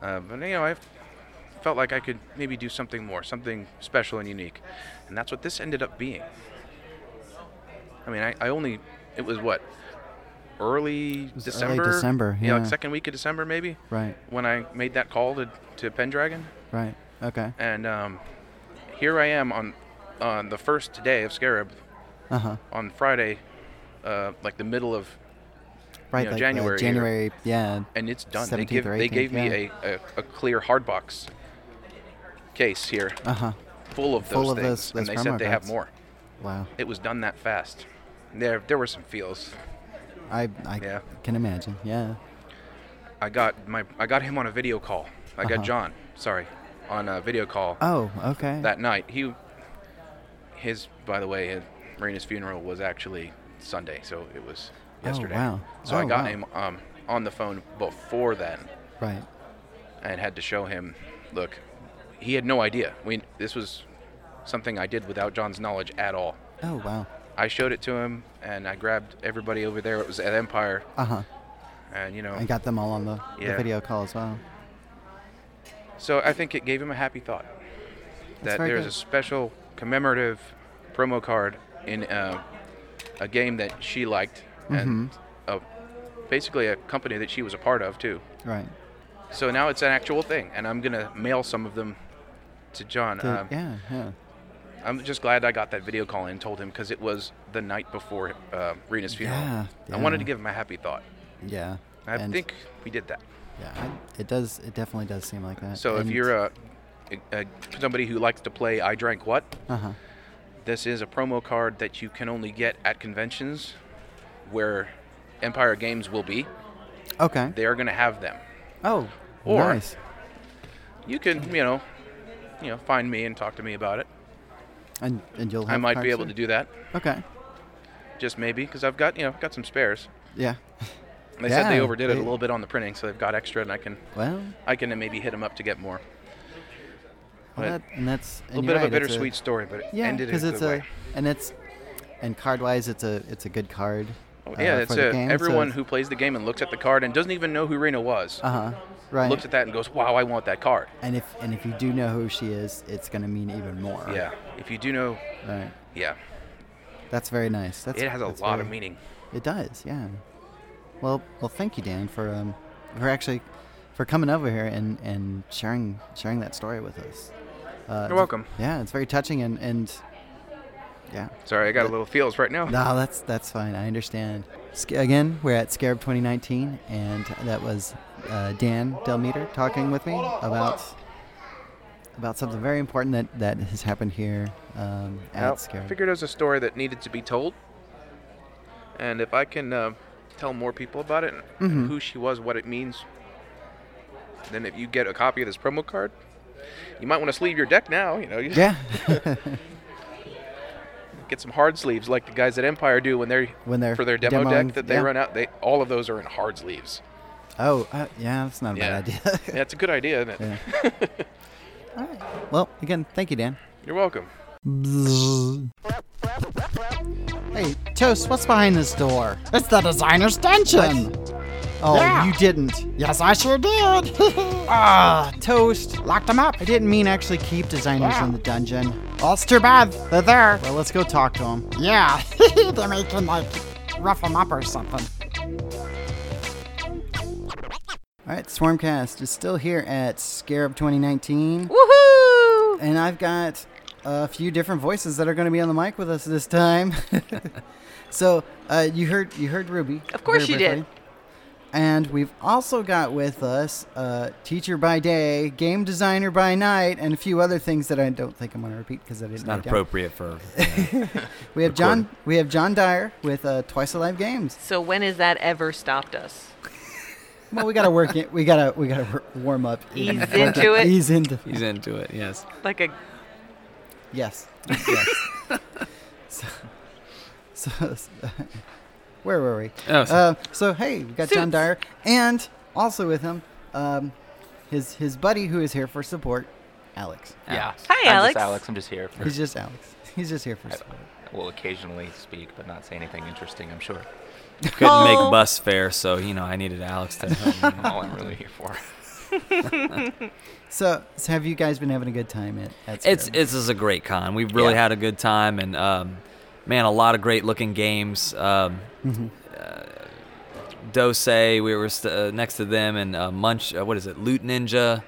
But, I felt like I could maybe do something more, something special and unique. And that's what this ended up being. I mean, it was what? Early December. Yeah, second week of December, maybe. Right. When I made that call to Pendragon. Right. Okay. And here I am on the first day of Scarab. On Friday, like the middle of like January. January. Yeah. And it's done. They gave me a clear hardbox case here. Full of those things, and they said they have more. Wow. It was done that fast. There were some feels. I can imagine. Yeah. I got him on a video call. I got John, on a video call. Oh, okay. That night, by the way, Rena's funeral was actually Sunday, so it was yesterday. Oh, wow. So I got him on the phone before then. Right. And had to show him. Look, he had no idea. This was something I did without John's knowledge at all. Oh, wow. I showed it to him, and I grabbed everybody over there. It was at Empire. And, I got them all on the video call as well. So I think it gave him a happy thought. That there's a special commemorative promo card in a game that she liked, and basically a company that she was a part of, too. Right. So now it's an actual thing, and I'm going to mail some of them to John. I'm just glad I got that video call and told him, because it was the night before Rena's funeral. I wanted to give him a happy thought. Yeah. I think we did that. Yeah, it does. It definitely does seem like that. So and if you're somebody who likes to play I Drank What, this is a promo card that you can only get at conventions where Empire Games will be. Okay. They are going to have them. Oh, or nice. You can, you know, find me and talk to me about it. And you'll have I might be able to do that. Okay. Just maybe, because I've got, I've got some spares. Yeah. They said they overdid it a little bit on the printing, so they've got extra, and I can maybe hit them up to get more. Well, that's a little bit of a bittersweet story, but it ended in a good way. And card-wise, it's a good card. Oh, yeah, everyone who plays the game and looks at the card and doesn't even know who Rena was. Right. Looks at that and goes, "Wow, I want that card." And if you do know who she is, it's going to mean even more. Yeah. If you do know. Right. Yeah. That's very nice. It has a lot of meaning. It does. Yeah. Well, thank you, Dan, for coming over here and sharing that story with us. You're welcome. Yeah, it's very touching and yeah. Sorry, I got a little feels right now. No, that's fine. I understand. Again, we're at Scarab 2019, and that was Dan Delmater talking with me about something very important that has happened here at Scarab. I figured it was a story that needed to be told, and if I can tell more people about it, and who she was, what it means, then if you get a copy of this promo card, you might want to sleeve your deck now. Yeah. Get some hard sleeves like the guys at Empire do when they're for their demo deck that they run out. All of those are in hard sleeves. Oh, yeah, that's not a bad idea. Yeah, it's a good idea, isn't it? Yeah. All right. Well, again, thank you, Dan. You're welcome. Hey, Toast, what's behind this door? It's the designer's dungeon. Oh, yeah. You didn't. Yes, I sure did. Toast. Locked them up. I didn't mean actually keep designers in the dungeon. Well, it's too bad. They're there. Well, let's go talk to them. Yeah. They're making, rough them up or something. All right, Swarmcast is still here at Scarab 2019. Woohoo! And I've got a few different voices that are going to be on the mic with us this time. So you heard Ruby. Of course you did. And we've also got with us teacher by day, game designer by night, and a few other things that I don't think I'm going to repeat because I didn't. It's not appropriate for. We have John Dyer with Twice Alive Games. So when has that ever stopped us? Well, we gotta work. We gotta warm up. Ease into it. Yes. Like a. Yes. Yes. So where were we? Oh. So hey, we got Suits. John Dyer, and also with him, his buddy who is here for support, Alex. Yeah. Hi, Alex. I'm just here. He's just Alex. He's just here for support. I will occasionally speak, but not say anything interesting, I'm sure. Couldn't make bus fare, so I needed Alex to help me. All I'm really here for. So have you guys been having a good time at Scarab? This is a great con. We've really had a good time, and man, a lot of great looking games. Dose, we were next to them, and Munch. What is it? Loot Ninja,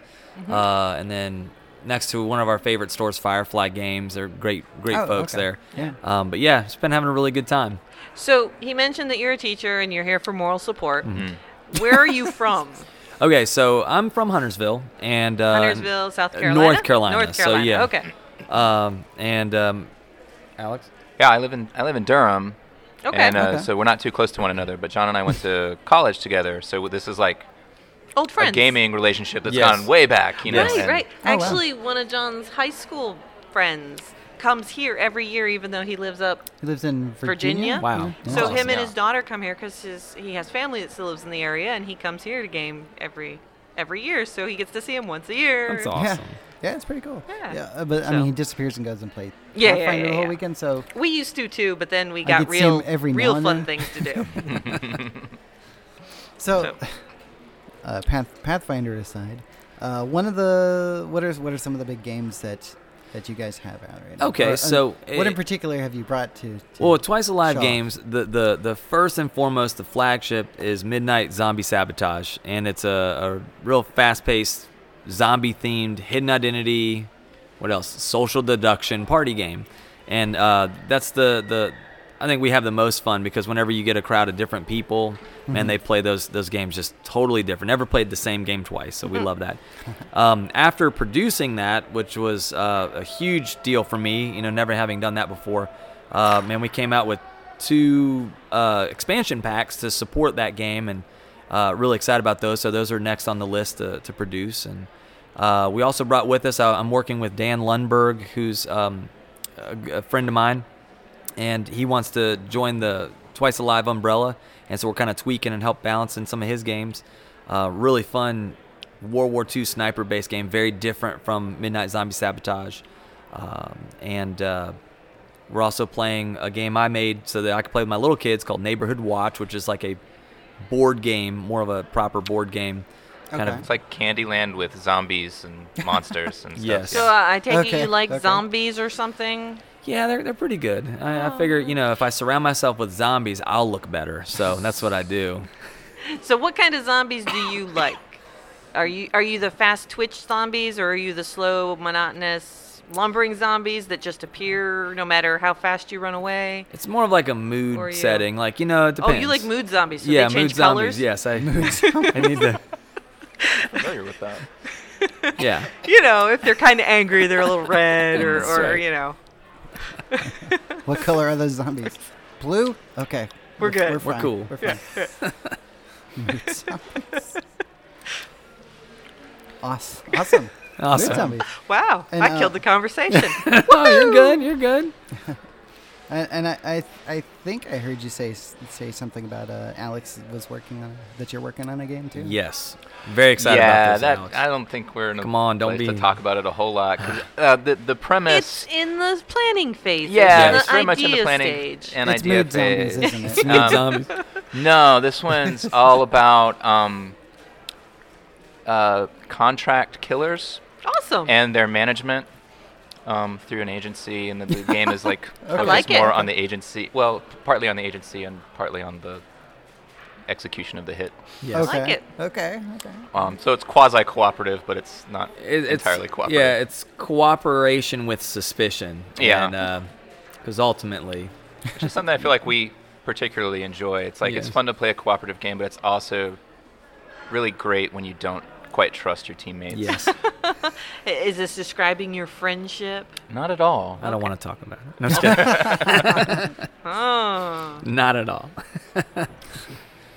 and then next to one of our favorite stores, Firefly Games. They're great folks there. Yeah. But yeah, it's been having a really good time. So he mentioned that you're a teacher and you're here for moral support. Mm-hmm. Where are you from? Okay, so I'm from Huntersville and South Carolina, North Carolina. So yeah, okay. Alex? Yeah, I live in Durham. Okay. And so we're not too close to one another, but John and I went to college together. So this is like old friends. A gaming relationship that's gone way back, Right, right. Actually, one of John's high school friends comes here every year, even though he lives in Virginia. Wow. Yeah. So him and his daughter come here because he has family that still lives in the area, and he comes here to game every year, so he gets to see him once a year. That's awesome. Yeah, it's pretty cool. Yeah. I mean, he disappears and goes and plays. The whole weekend, so we used to too, but then we got real fun things to do. Pathfinder aside, what are some of the big games that you guys have out right now? Okay, what in particular have you brought to well, Twice Alive Games, the first and foremost, the flagship is Midnight Zombie Sabotage, and it's a real fast-paced, zombie-themed, hidden identity, social deduction party game. And that's the I think we have the most fun because whenever you get a crowd of different people, man, they play those games just totally different. Never played the same game twice, so we love that. After producing that, which was a huge deal for me, you know, never having done that before, man, we came out with two expansion packs to support that game, and really excited about those. So those are next on the list to produce. And we also brought with us, I'm working with Dan Lundberg, who's a friend of mine, and he wants to join the Twice Alive umbrella, and so we're kind of tweaking and help balancing some of his games. Really fun World War II sniper-based game, very different from Midnight Zombie Sabotage. And we're also playing a game I made so that I could play with my little kids called Neighborhood Watch, which is like a board game, more of a proper board game. Kind of. It's like Candyland with zombies and monsters and stuff. Yes. So I take it you like zombies or something? Yeah, they're pretty good. I figure, you know, if I surround myself with zombies, I'll look better. So that's what I do. So what kind of zombies do you like? Are you the fast twitch zombies, or are you the slow, monotonous, lumbering zombies that just appear no matter how fast you run away? It's more of like a mood setting. Like, you know, it depends. Oh, you like mood zombies? So yeah, they change mood colors? Zombies. Yes, I need to. I'm familiar with that. Yeah. You know, if they're kind of angry, they're a little red, or you know. What color are those zombies? Blue? Okay. We're good. We're cool. We're fine. Yeah. Awesome. Mood zombies. Wow. And, I killed the conversation. Oh, you're good. And I think I heard you say something about Alex was working on that. You're working on a game too. Yes, very excited about this. Yeah, I don't think we're in a place to talk about it a whole lot. The premise. It's in the planning phase. Yeah, it's very much in the planning stage. And it's idea phase. Zombies, isn't it? It's zombies. No, this one's all about contract killers. Awesome. And their management. Through an agency, and the game is like focused more on the agency. Well, partly on the agency and partly on the execution of the hit. Yes. Okay. I like it. Okay. So it's quasi-cooperative, but it's not entirely cooperative. Yeah, it's cooperation with suspicion. Yeah. Because ultimately, it's just something I feel like we particularly enjoy. It's like it's fun to play a cooperative game, but it's also really great when you don't quite trust your teammates. Yes. Is this describing your friendship? Not at all. I don't want to talk about it. No, just kidding. Oh. Not at all.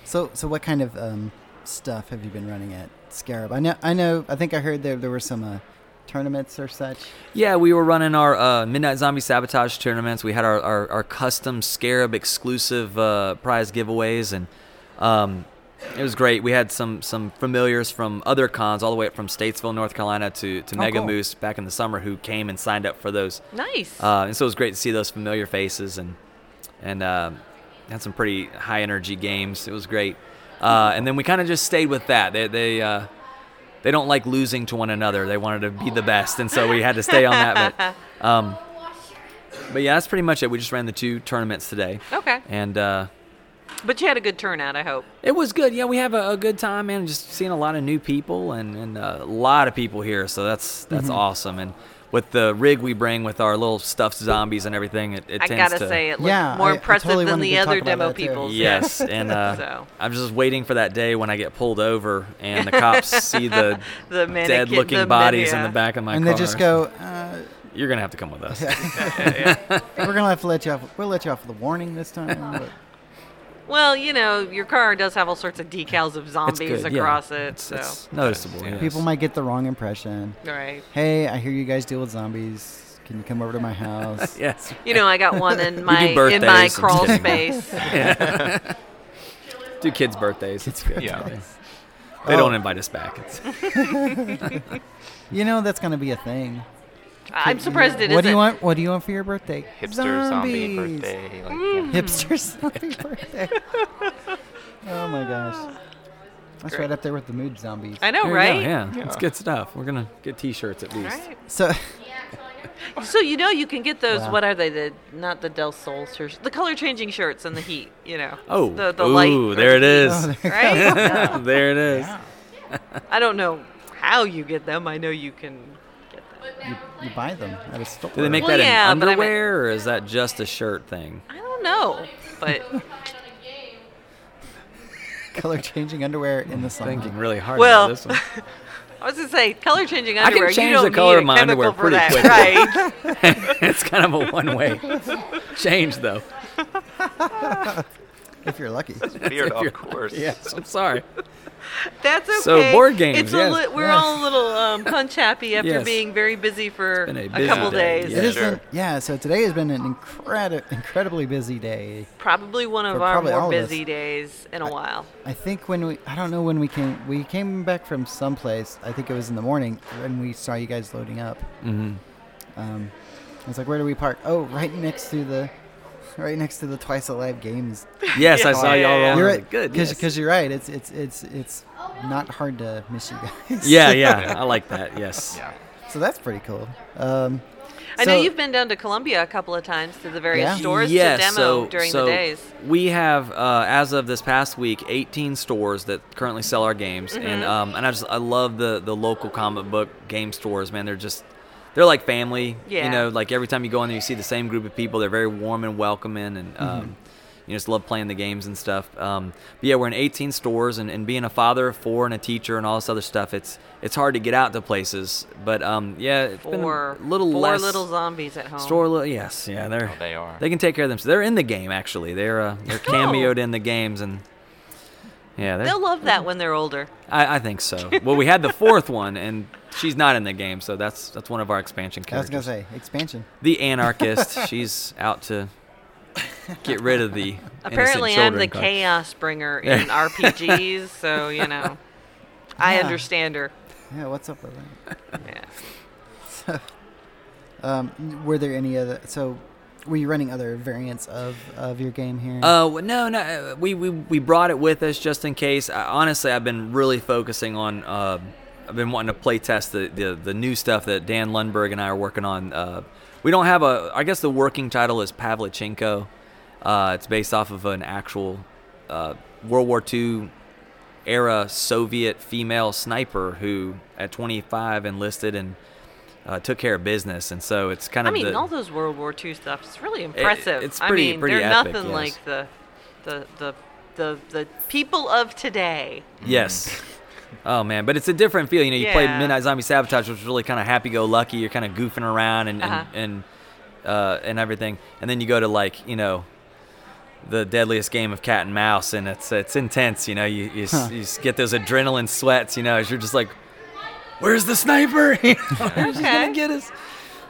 So what kind of stuff have you been running at Scarab? I know. I think I heard there were some tournaments or such. Yeah, we were running our Midnight Zombie Sabotage tournaments. We had our custom Scarab exclusive prize giveaways, and it was great. We had some familiars from other cons, all the way up from Statesville, North Carolina, to Mega Moose back in the summer, who came and signed up for those. Nice. And so it was great to see those familiar faces, and had some pretty high energy games. It was great. And then we kind of just stayed with that. They don't like losing to one another. They wanted to be the best, and so we had to stay on that. But yeah, that's pretty much it. We just ran the two tournaments today. Okay. And. But you had a good turnout, I hope. It was good. Yeah, we have a good time, man. Just seeing a lot of new people and a lot of people here, so that's awesome. And with the rig we bring with our little stuffed zombies and everything, it tends to... I gotta say, it looked more impressive than the other demo people's. Yes, and so. I'm just waiting for that day when I get pulled over and the cops see the dead-looking bodies in the back of my car. And they just go... You're going to have to come with us. We're going to have to let you off. We'll let you off with a warning this time, but... Well, you know, your car does have all sorts of decals of zombies across it. It's noticeable. Yes. People might get the wrong impression. Right. Hey, I hear you guys deal with zombies. Can you come over to my house? Yes. You know, I got one in my crawl space. Yeah. Do kids' birthdays. It's good. Yeah. They don't invite us back. You know, that's going to be a thing. I'm surprised it isn't. What do you want? What do you want for your birthday? Hipster zombie birthday. Like, Hipster zombie birthday. Oh my gosh, that's right up there with the mood zombies. I know, right? Yeah, it's good stuff. We're gonna get T-shirts at least. Right. So you know you can get those. Wow. What are they? Not the Del Sol shirts. The color-changing shirts in the heat. You know. Oh. The light. Ooh, there it is. Oh, there right. There it is. Yeah. I don't know how you get them. I know you can. get that. You buy them at a store. Do they make that in underwear, or is that just a shirt thing? I don't know, but... color-changing underwear in the sun. Thinking really hard about this one. I was going to say, color-changing underwear, I can change the color of my underwear pretty quickly. Right. It's kind of a one-way change, though. If you're lucky. That's weird, of course. Yes, I'm sorry. That's okay. So board games, we're all a little punch happy after being very busy for a couple days. Yeah. So today has been an incredibly busy day. Probably one of our more busy days in a while. I think when we came back from someplace, I think it was in the morning, when we saw you guys loading up. Mm-hmm. I was like, where do we park? Oh, right next to the Twice Alive Games. Yes, I saw y'all. You're right. Good, because you're right. It's not hard to miss you guys. Yeah. I like that. Yes. Yeah. So that's pretty cool. I know you've been down to Columbia a couple of times to the various stores to demo during the days. We have, as of this past week, 18 stores that currently sell our games, mm-hmm. and I love the local comic book game stores. Man, they're like family, you know, like every time you go in there, you see the same group of people. They're very warm and welcoming, and you just love playing the games and stuff. But yeah, we're in 18 stores, and being a father of four and a teacher and all this other stuff, it's hard to get out to places. But it's been a little less. Four little zombies at home. They are. They can take care of themselves. So they're in the game, actually. They're cameoed in the games, and they'll love that when they're older. I think so. Well, we had the fourth one, and she's not in the game, so that's one of our expansion characters. I was going to say, expansion. The anarchist. She's out to get rid of the Apparently I'm the chaos bringer in RPGs, so, you know, I understand her. Yeah, what's up with that? Yeah. So, were there any other... So, were you running other variants of your game here? No. We brought it with us just in case. Honestly, I've been really focusing on... I've been wanting to play test the new stuff that Dan Lundberg and I are working on. We don't have I guess the working title is Pavlichenko. It's based off of an actual World War II era Soviet female sniper who at 25 enlisted and took care of business. And so it's kind of all those World War II stuff is really impressive. It's pretty, pretty epic. Nothing like the people of today. Yes. Oh, man, but it's a different feel. You know, you played Midnight Zombie Sabotage, which was really kind of happy-go-lucky. You're kind of goofing around and everything. And then you go to, like, you know, the deadliest game of cat and mouse, and it's intense, you know. You get those adrenaline sweats, you know, as you're just like, where's the sniper? You know, she's going to get us.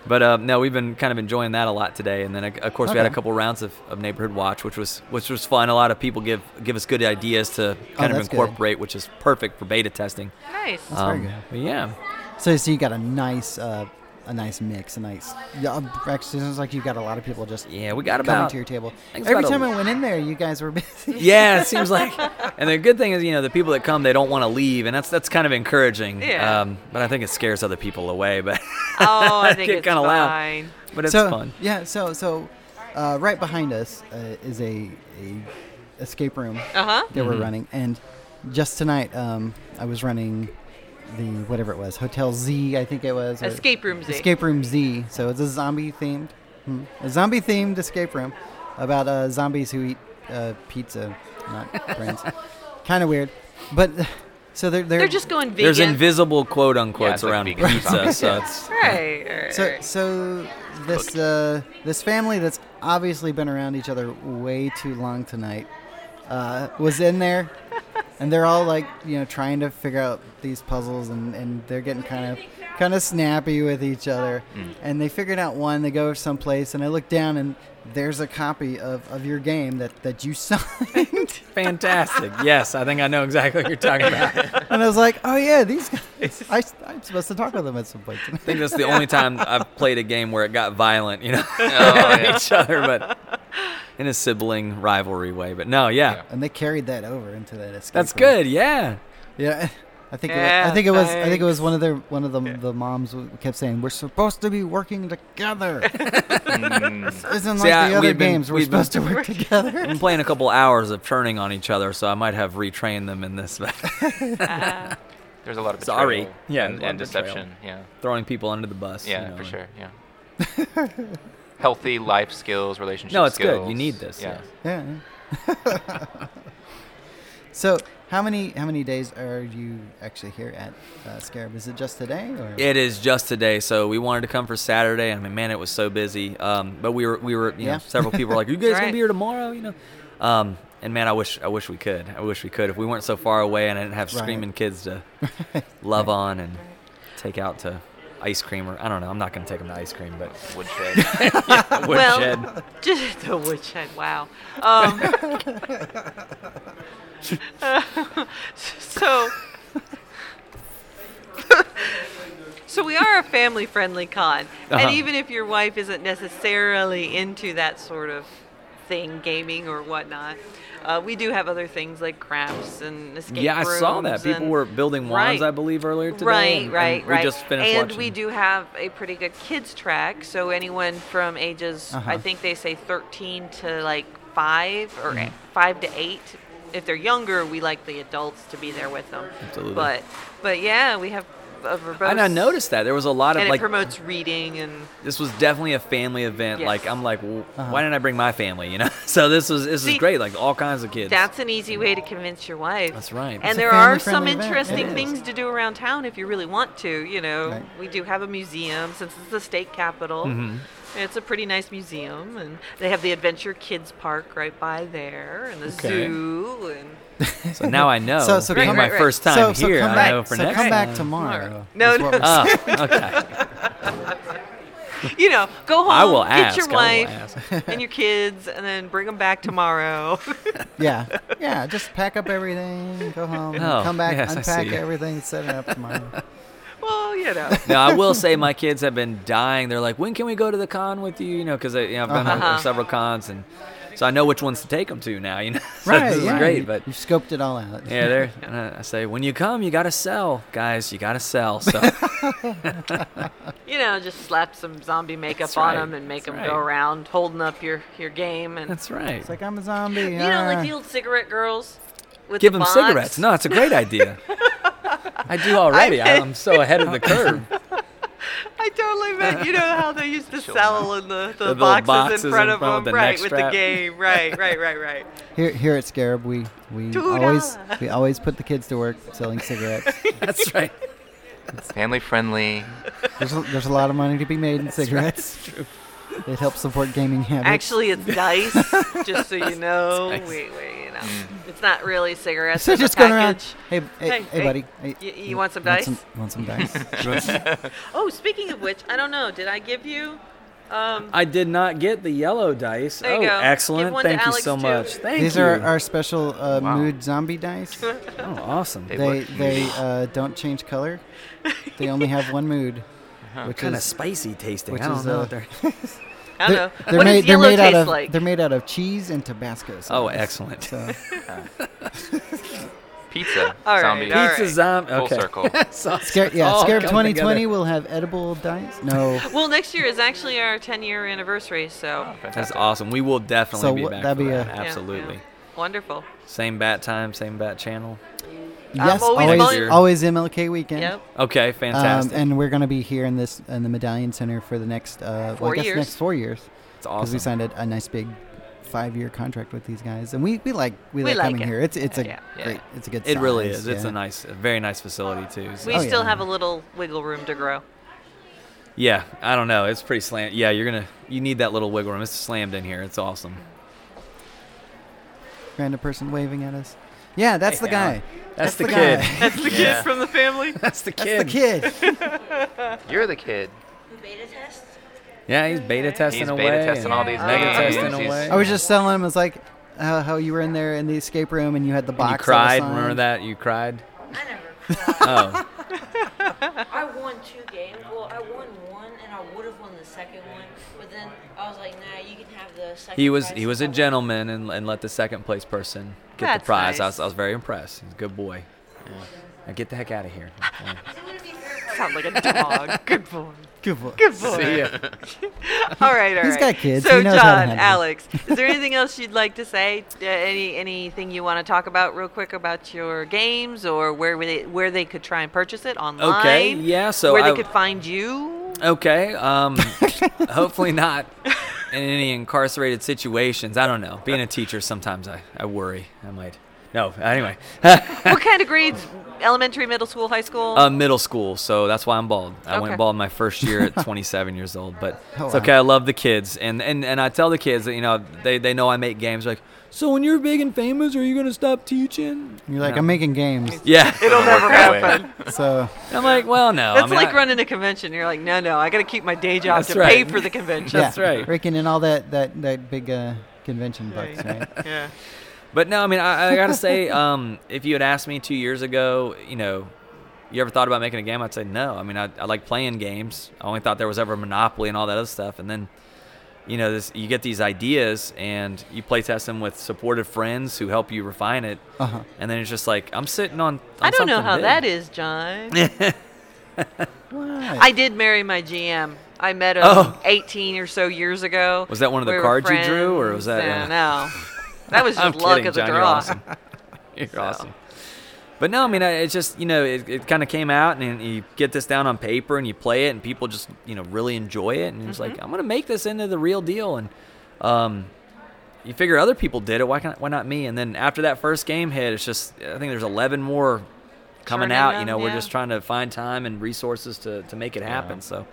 But, no, we've been kind of enjoying that a lot today. And then, of course, we had a couple rounds of Neighborhood Watch, which was fun. A lot of people give us good ideas to kind of incorporate, which is perfect for beta testing. Nice. That's very good. But yeah. So you got a nice mix, actually, it sounds like you got a lot of people just we got coming to your table. Every time I went in there, you guys were busy. It seems like. And the good thing is, you know, the people that come, they don't want to leave, and that's kind of encouraging. Yeah. But I think it scares other people away. But I think it's kind of loud. But it's fun. Yeah. So right behind us is a escape room that we're running, and just tonight I was running. The whatever it was, Hotel Z, I think it was. Escape Room Z. Escape Room Z. So it's a zombie themed escape room about zombies who eat pizza, not brains. Kind of weird, but so they're just going vegan. There's invisible quote unquotes around pizza, so it's right. So this family that's obviously been around each other way too long tonight was in there. And they're all like, you know, trying to figure out these puzzles, and they're getting kind of snappy with each other. Mm. And they figured out one. They go someplace, and I look down, and there's a copy of your game that you signed. Fantastic. Yes, I think I know exactly what you're talking about. And I was like, oh, yeah, these guys. I'm supposed to talk with them at some point. I think that's the only time I've played a game where it got violent, you know, each other, but in a sibling rivalry way. But no, yeah. And they carried that over into that escape room. That's good, yeah. Yeah. I think it was one of the the moms kept saying, we're supposed to be working together. Isn't like the other games we're supposed to work together. We've been playing a couple hours of churning on each other, so I might have retrained them in this. There's a lot of betrayal and deception. Yeah. Throwing people under the bus. Yeah, you know, for sure. Yeah. Healthy life skills, relationship skills. No, it's good. You need this. Yeah. Yeah. So, how many days are you actually here at Scarab? Is it just today? Or? It is just today. So we wanted to come for Saturday. I mean, man, it was so busy. But we were you know, several people were like, "Are you guys gonna be here tomorrow?" You know. And man, I wish we could. I wish we could. If we weren't so far away and I didn't have screaming kids to love on and take out to ice cream, or I don't know. I'm not gonna take them to ice cream, but woodshed. Yeah, woodshed. Well, just the woodshed. Wow. So we are a family-friendly con, and even if your wife isn't necessarily into that sort of thing, gaming or whatnot, we do have other things like crafts and escape rooms. Yeah, I saw that people were building wands, I believe, earlier today. Right. We just finished watching. And we do have a pretty good kids track, so anyone from ages, I think they say 13 to like 5 or 5 to 8. If they're younger, we like the adults to be there with them. Absolutely. But yeah, we have a verbose. And I noticed that there was a lot of, and like, it promotes reading, and this was definitely a family event. Yes. Like, I'm like, why didn't I bring my family? You know, so this is great. Like all kinds of kids. That's an easy way to convince your wife. That's right. And there are some interesting things to do around town if you really want to. You know, we do have a museum since it's the state capital. Mm-hmm. It's a pretty nice museum, and they have the Adventure Kids Park right by there, and the zoo. And so now I know. So being my first time here, I know for next time. So come back tomorrow. No. Okay. You know, go home, get your wife and your kids, and then bring them back tomorrow. Yeah, just pack up everything, go home, come back, unpack everything, set it up tomorrow. Well, you know. Now, I will say my kids have been dying. They're like, when can we go to the con with you? You know, because I've been on several cons, and so I know which ones to take them to now. You know, so right? This is great, but you scoped it all out. Yeah, there. I say, when you come, you gotta sell, guys. You gotta sell. So, you know, just slap some zombie makeup on them and make them go around holding up your game. And that's right. It's like, I'm a zombie. You know, like the old cigarette girls. With Give the them box. Cigarettes. No, it's a great idea. I do already. I'm so ahead of the curve. I totally meant, you know how they used to sell in the boxes in front of them, right, with the game. Right. Here at Scarab, we always put the kids to work selling cigarettes. That's right. It's family friendly. There's a lot of money to be made in cigarettes. Right. That's true. It helps support gaming habits. Actually, it's dice, just so you know. Wait, you know. It's not really cigarettes. So just going around, hey, buddy. Hey, you want some dice? You want some dice? Oh, speaking of which, I don't know. Did I give you? I did not get the yellow dice. There you go. Excellent. Thank you so much. These are our special mood zombie dice. Oh, awesome. They don't change color. They only have one mood. Which kind of spicy tasting. I don't know what they're... I don't know. They're made out of cheese and Tabasco sauce. Oh, excellent. So. Pizza. All right. Pizza zombie. Okay. Full circle. Scarab 2020 together. Will have edible dice. No. Well, next year is actually our 10-year anniversary, so... Oh, that's awesome. We will definitely be back for that. Absolutely. Yeah. Wonderful. Same bat time, same bat channel. Yes, always MLK weekend. Yep. Okay, fantastic. And we're going to be here in the Medallion Center for the next 4 years. Next 4 years. It's awesome. Because we signed a nice big 5-year contract with these guys, and we like coming here. It's a good. It really is. Yeah. It's a very nice facility too. So. We still have a little wiggle room to grow. Yeah, I don't know. It's pretty slammed. Yeah, you need that little wiggle room. It's slammed in here. It's awesome. Random person waving at us. Yeah, that's the guy. That's the kid. That's the kid from the family. That's the kid. You're the kid. Beta test? Yeah, he's beta testing away. He's beta testing all these names. I was just telling him, it's like how you were in there in the escape room and you had the box. And you cried. Remember that? You cried? I never cried. Oh. I won 2 games. Well, I won one and I would have won the second one. But then I was like, nah, you can have the second. He was a gentleman and let the second place person get the prize. Nice. I was very impressed. He's a good boy. Yeah. Now get the heck out of here. Sound like a dog. Good boy. Good boy. Good boy. See ya. All right. He's got kids. So, John, Alex, is there anything else you'd like to say? Anything you want to talk about real quick about your games, or where they could try and purchase it online? Okay. Yeah. So where they could find you? Okay. Hopefully not in any incarcerated situations. I don't know. Being a teacher, sometimes I worry I might. No, anyway. What kind of grades? Elementary, middle school, high school? Middle school, so that's why I'm bald. I went bald my first year at 27 years old, but it's okay. I love the kids. And I tell the kids that, they know I make games. They're like, so when you're big and famous, are you going to stop teaching? You're like, I'm making games. Yeah. It'll never happen. So I'm like, well, no. That's running a convention. You're like, no, I got to keep my day job to pay for the convention. Yeah. That's right. Raking in all that big convention bucks, right? Yeah. But no, I mean, I got to say, if you had asked me 2 years ago, you ever thought about making a game? I'd say no. I mean, I like playing games. I only thought there was ever Monopoly and all that other stuff. And then, you get these ideas and you play test them with supportive friends who help you refine it. Uh-huh. And then it's just like, I'm sitting on something. I don't know how that is, John. I did marry my GM. I met him 18 or so years ago. Was that one of the cards you drew, or was that? No. That was just luck of the draw. You're awesome. But no, I mean, it's just, it kind of came out, and you get this down on paper, and you play it, and people just, really enjoy it. And It's like, I'm going to make this into the real deal. And you figure other people did it. Why not me? And then after that first game hit, it's just, I think there's 11 more coming out. We're just trying to find time and resources to make it happen. Yeah. So,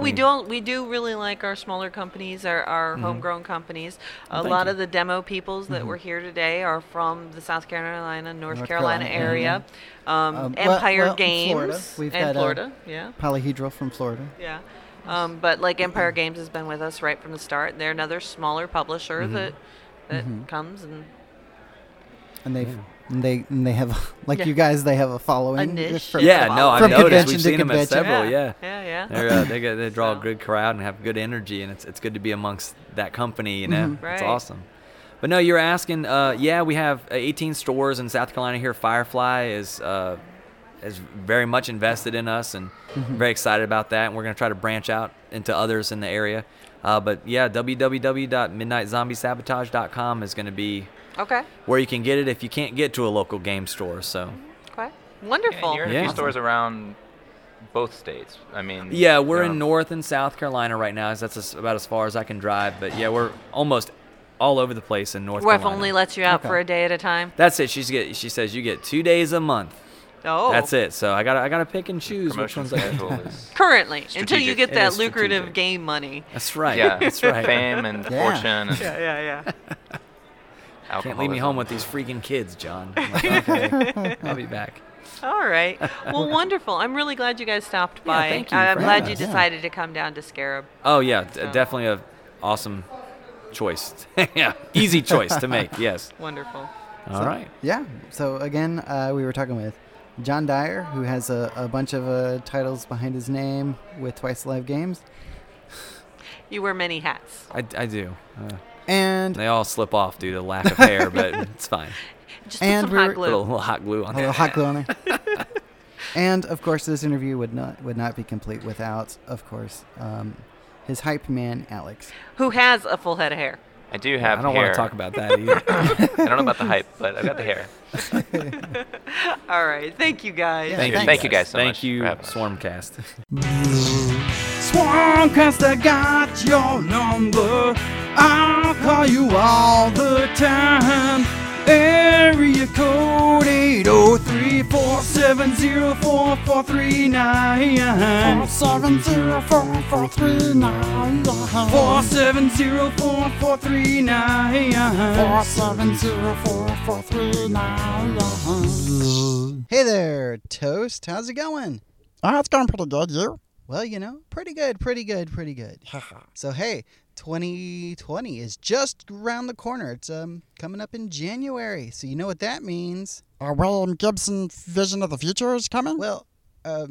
we do really like our smaller companies, our homegrown companies. A lot of the demo peoples that were here today are from the South Carolina, North Carolina area. Empire Games, Florida. We've had Florida, Polyhedral from Florida. Yeah. But like Empire Games has been with us right from the start. They're another smaller publisher that comes and they've. And they have, like you guys, they have a following. A niche. I've noticed. We've seen them at several, They draw a good crowd and have good energy, and it's good to be amongst that company, Right. It's awesome. But no, you're asking, we have 18 stores in South Carolina here. Firefly is very much invested in us, and very excited about that, and we're going to try to branch out into others in the area. www.midnightzombiesabotage.com is going to be where you can get it if you can't get to a local game store. So wonderful. And you're in a few stores around both states. I mean, we're in North and South Carolina right now. So that's about as far as I can drive. But we're almost all over the place in North Carolina. Wife only lets you out for a day at a time. That's it. She says you get 2 days a month. Oh. That's it. So I gotta pick and choose which ones I get. Currently, until you get that lucrative game money. That's right. Yeah, that's right. Fame and fortune. And yeah. Can't leave me home with these freaking kids, John. I'll be back. All right. Well, wonderful. I'm really glad you guys stopped by. Thank you. I'm glad you decided to come down to Scarab. Oh yeah, definitely an awesome choice. Easy choice to make. Yes. Wonderful. All right. Yeah. So again, we were talking with John Dyer, who has a bunch of titles behind his name with Twice Alive Games. You wear many hats. I do. And they all slip off due to lack of hair, but it's fine. Just put some hot glue. A little hot glue on there. And, of course, this interview would not be complete without, of course, his hype man, Alex. Who has a full head of hair. I do have hair. I don't want to talk about that either. I don't know about the hype, but I've got the hair. All right. Thank you, guys. Thank you guys so much. Thank you, Swarmcast. Swarmcast, I got your number. I'll call you all the time. Area code 803-470-4439 470-4439 470-4439. Hey there, Toast. How's it going? Oh, it's going pretty good, you? Well, pretty good. So, hey, 2020 is just around the corner. It's coming up in January, so you know what that means. William Gibson's vision of the future is coming? Well, I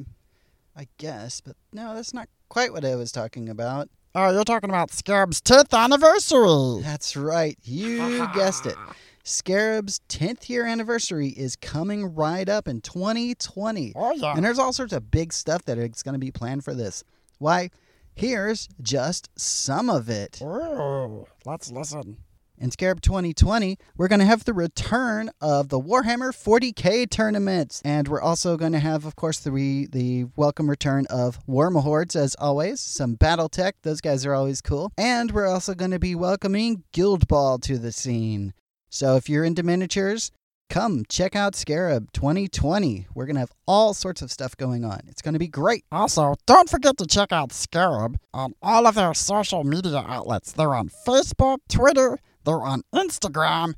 guess, but no, that's not quite what I was talking about. Oh, you're talking about Scarab's 10th anniversary! That's right, you guessed it. Scarab's 10th year anniversary is coming right up in 2020. Oh, yeah. And there's all sorts of big stuff that is going to be planned for this. Why, here's just some of it. Oh, let's listen. In Scarab 2020, we're going to have the return of the Warhammer 40K tournaments. And we're also going to have, of course, the welcome return of Wormhordes, as always. Some Battletech. Those guys are always cool. And we're also going to be welcoming Guild Ball to the scene. So if you're into miniatures, come check out Scarab 2020. We're going to have all sorts of stuff going on. It's going to be great. Also, don't forget to check out Scarab on all of their social media outlets. They're on Facebook, Twitter, they're on Instagram.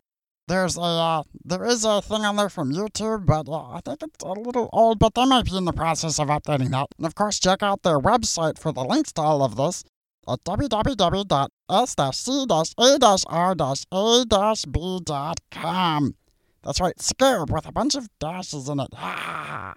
There's there is a thing on there from YouTube, but I think it's a little old, but they might be in the process of updating that. And of course, check out their website for the links to all of this at www.s-c-a-r-a-b.com. That's right, Scarab with a bunch of dashes in it. Ah.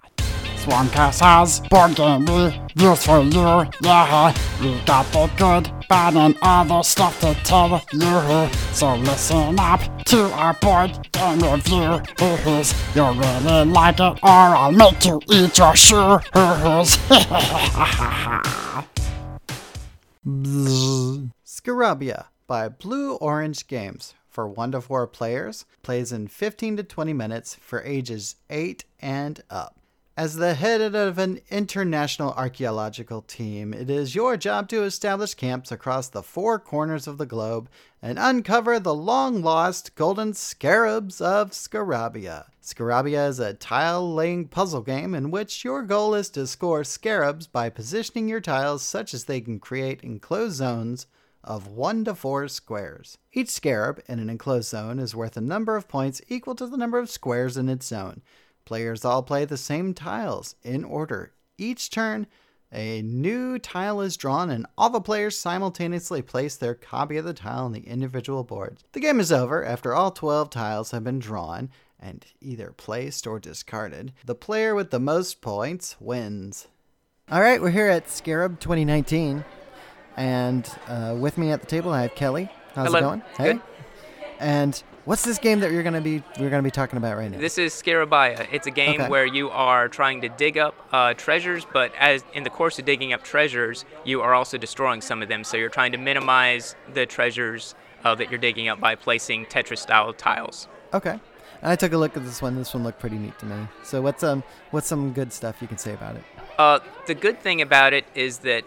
Swarmcast has board game reviews for you, yeah. We got the good, bad, and other stuff to tell you. So listen up to our board game review. You'll really like it, or I'll make you eat your shoes. Scarabya by Blue Orange Games. For 1-4 players, plays in 15 to 20 minutes for ages 8 and up. As the head of an international archaeological team, it is your job to establish camps across the four corners of the globe and uncover the long-lost golden scarabs of Scarabya. Scarabya is a tile-laying puzzle game in which your goal is to score scarabs by positioning your tiles such as they can create enclosed zones of 1-4 squares. Each scarab in an enclosed zone is worth a number of points equal to the number of squares in its zone. Players all play the same tiles in order. Each turn, a new tile is drawn and all the players simultaneously place their copy of the tile on the individual boards. The game is over after all 12 tiles have been drawn and either placed or discarded. The player with the most points wins. All right, we're here at Scarab 2019. And with me at the table, I have Kelly. How's Hello. It going? It's hey. Good. And what's this game that we're gonna be talking about right now? This is Scarabya. It's a game where you are trying to dig up treasures, but as in the course of digging up treasures, you are also destroying some of them. So you're trying to minimize the treasures that you're digging up by placing Tetris-style tiles. Okay. And I took a look at this one. This one looked pretty neat to me. So what's some good stuff you can say about it? The good thing about it is that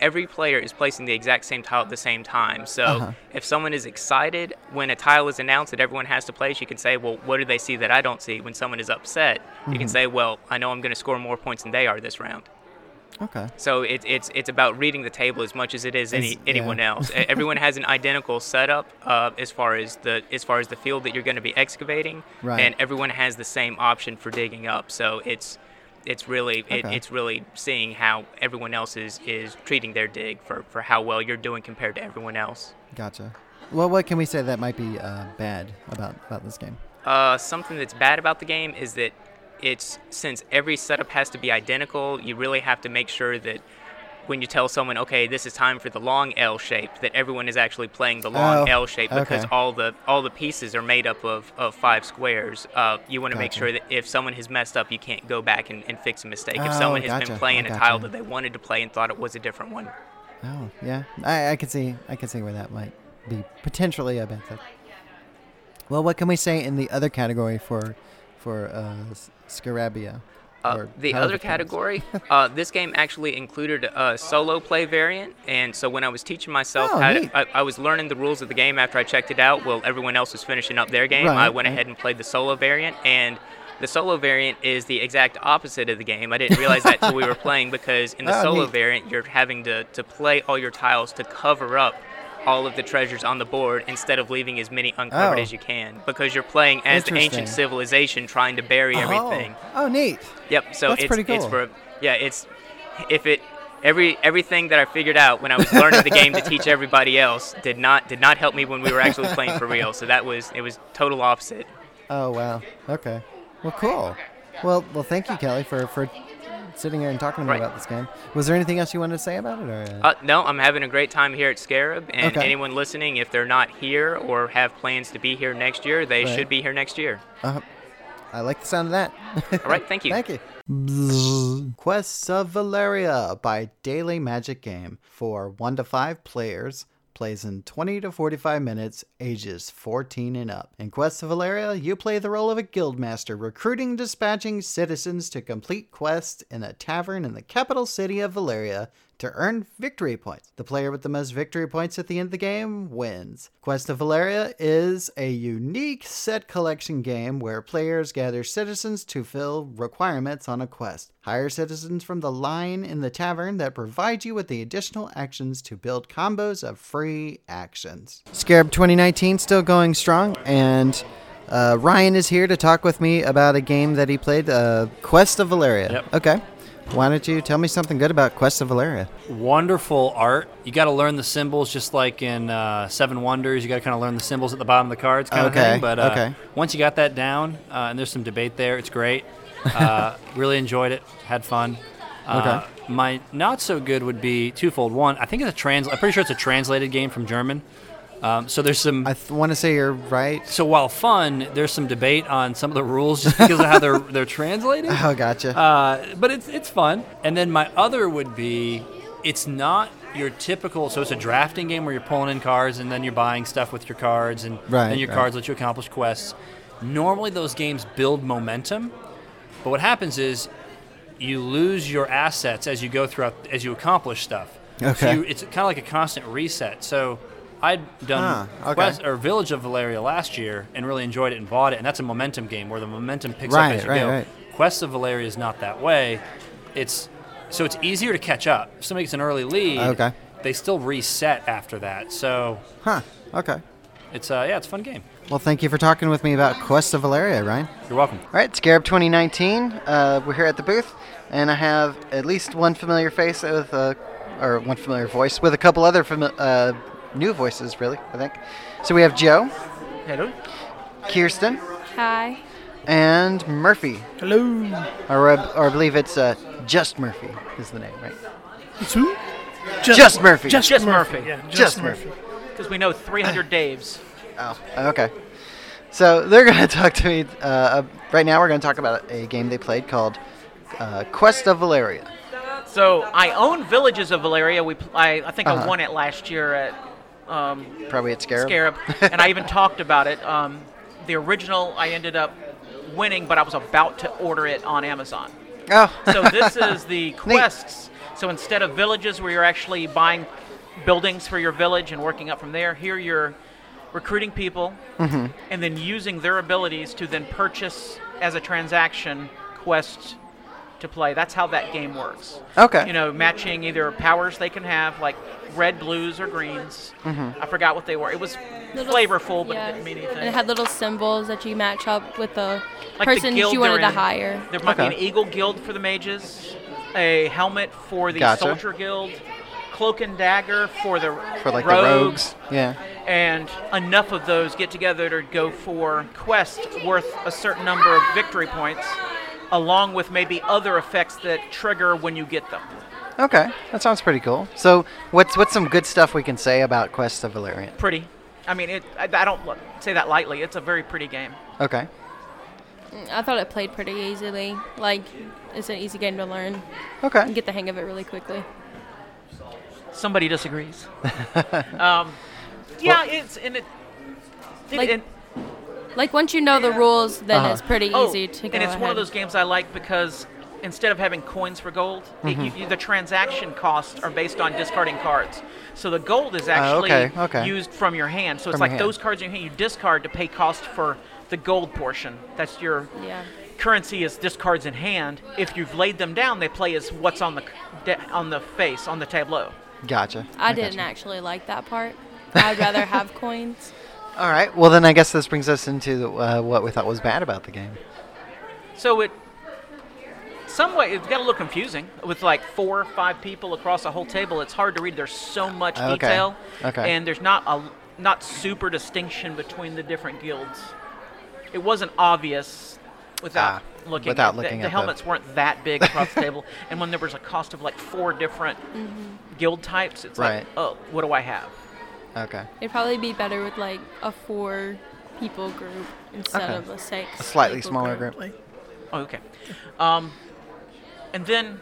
every player is placing the exact same tile at the same time. So if someone is excited when a tile is announced that everyone has to place, you can say, well, what do they see that I don't see? When someone is upset, you can say, well, I know I'm going to score more points than they are this round. Okay. So it's about reading the table as much as it is anyone else. Everyone has an identical setup as far as the field that you're going to be excavating, right. And everyone has the same option for digging up. So it's really seeing how everyone else is treating their dig for how well you're doing compared to everyone else. Gotcha. Well, what can we say that might be bad about this game? Something that's bad about the game is that. It's since every setup has to be identical, you really have to make sure that when you tell someone, okay, this is time for the long L shape, that everyone is actually playing the long L shape because all the pieces are made up of 5 squares. You want to make sure that if someone has messed up, you can't go back and fix a mistake. If someone has been playing a tile that they wanted to play and thought it was a different one. Oh, yeah. I can see where that might be potentially a bad thing. Well, what can we say in the other category for Scarabya? The other category, this game actually included a solo play variant, and so when I was teaching myself I was learning the rules of the game after I checked it out while everyone else was finishing up their game, I went ahead and played the solo variant, and the solo variant is the exact opposite of the game. I didn't realize that until we were playing, because in the solo variant, you're having to play all your tiles to cover up all of the treasures on the board instead of leaving as many uncovered as you can, because you're playing as the ancient civilization trying to bury everything. Oh, neat. Yep. So that's pretty cool. Everything that I figured out when I was learning the game to teach everybody else did not help me when we were actually playing for real. So it was total opposite. Oh wow. Okay. Well, cool. Well, thank you, Kelly, for sitting here and talking to me about this game. Was there anything else you wanted to say about it? Or? No, I'm having a great time here at Scarab, and anyone listening, if they're not here or have plans to be here next year, they should be here next year. I like the sound of that. All right, thank you. Thank you. Quests of Valeria by Daily Magic Game for 1 to 5 players, plays in 20 to 45 minutes, ages 14 and up. In Quests of Valeria, you play the role of a guildmaster recruiting, dispatching citizens to complete quests in a tavern in the capital city of Valeria to earn victory points. The player with the most victory points at the end of the game wins. Quest of Valeria is a unique set collection game where players gather citizens to fill requirements on a quest. Hire citizens from the line in the tavern that provide you with the additional actions to build combos of free actions. Scarab 2019 still going strong, and Ryan is here to talk with me about a game that he played, Quest of Valeria. Yep. Okay. Why don't you tell me something good about Quest of Valeria? Wonderful art. You got to learn the symbols, just like in Seven Wonders. You got to kind of learn the symbols at the bottom of the cards, kind of thing. But once you got that down, and there's some debate there, it's great. Really enjoyed it. Had fun. My not so good would be twofold. One, I think it's I'm pretty sure it's a translated game from German. So there's some. I want to say you're right. So while fun, there's some debate on some of the rules just because of how they're translated. Oh, gotcha. But it's fun. And then my other would be, it's not your typical. So it's a drafting game where you're pulling in cards and then you're buying stuff with your cards, and then your cards let you accomplish quests. Normally those games build momentum, but what happens is you lose your assets as you go throughout, as you accomplish stuff. Okay. So it's kind of like a constant reset. So I'd done Quest or Village of Valeria last year and really enjoyed it and bought it, and that's a momentum game where the momentum picks up as you go. Right. Quest of Valeria is not that way. It's easier to catch up. If somebody gets an early lead, they still reset after that. So it's a fun game. Well, thank you for talking with me about Quest of Valeria, Ryan. You're welcome. All right, Scarab 2019. We're here at the booth, and I have at least one familiar face with one familiar voice with a couple other new voices, really, I think. So we have Joe. Hello. Kirsten. Hi. And Murphy. Hello. Or I believe it's just Murphy is the name, right? It's who? Just Murphy. Just Murphy. Yeah, just Murphy. Because we know 300 Daves. Oh, okay. So they're going to talk to me. Right now we're going to talk about a game they played called Quest of Valeria. So I own Villages of Valeria. I think I won it last year at... probably at Scarab. And I even talked about it. The original I ended up winning, but I was about to order it on Amazon. Oh. So this is the quests. Neat. So instead of villages where you're actually buying buildings for your village and working up from there, here you're recruiting people and then using their abilities to then purchase as a transaction quest to play. That's how that game works. Okay. You know, matching either powers they can have, like red, blues, or greens. Mm-hmm. I forgot what they were. It was flavorful, but it didn't mean anything. And it had little symbols that you match up with the person you wanted to hire. There might be an eagle guild for the mages, a helmet for the soldier guild, cloak and dagger for the rogues. Yeah. And enough of those get together to go for quests worth a certain number of victory points, along with maybe other effects that trigger when you get them. Okay, that sounds pretty cool. So what's some good stuff we can say about Quest of Valeria? Pretty. I mean, I don't say that lightly. It's a very pretty game. Okay. I thought it played pretty easily. Like, it's an easy game to learn. Okay. And get the hang of it really quickly. Somebody disagrees. Yeah, well, Like, once you know the rules, then it's pretty easy to go ahead. And it's one of those games I like because instead of having coins for gold, the transaction costs are based on discarding cards. So the gold is actually used from your hand. So it's like those cards in your hand you discard to pay cost for the gold portion. That's your currency is discards in hand. If you've laid them down, they play as what's on the tableau. Gotcha. I didn't actually like that part. I'd rather have coins. All right. Well, then I guess this brings us into what we thought was bad about the game. So it got a little confusing with like 4 or 5 people across a whole table. It's hard to read. There's so much detail, and there's not super distinction between the different guilds. It wasn't obvious without looking. Without looking, the helmets weren't that big across the table, and when there was a cost of like 4 different guild types, it's like, oh, what do I have? Okay. It'd probably be better with like a 4 people group instead of a 6. A slightly smaller group. Oh, okay. And then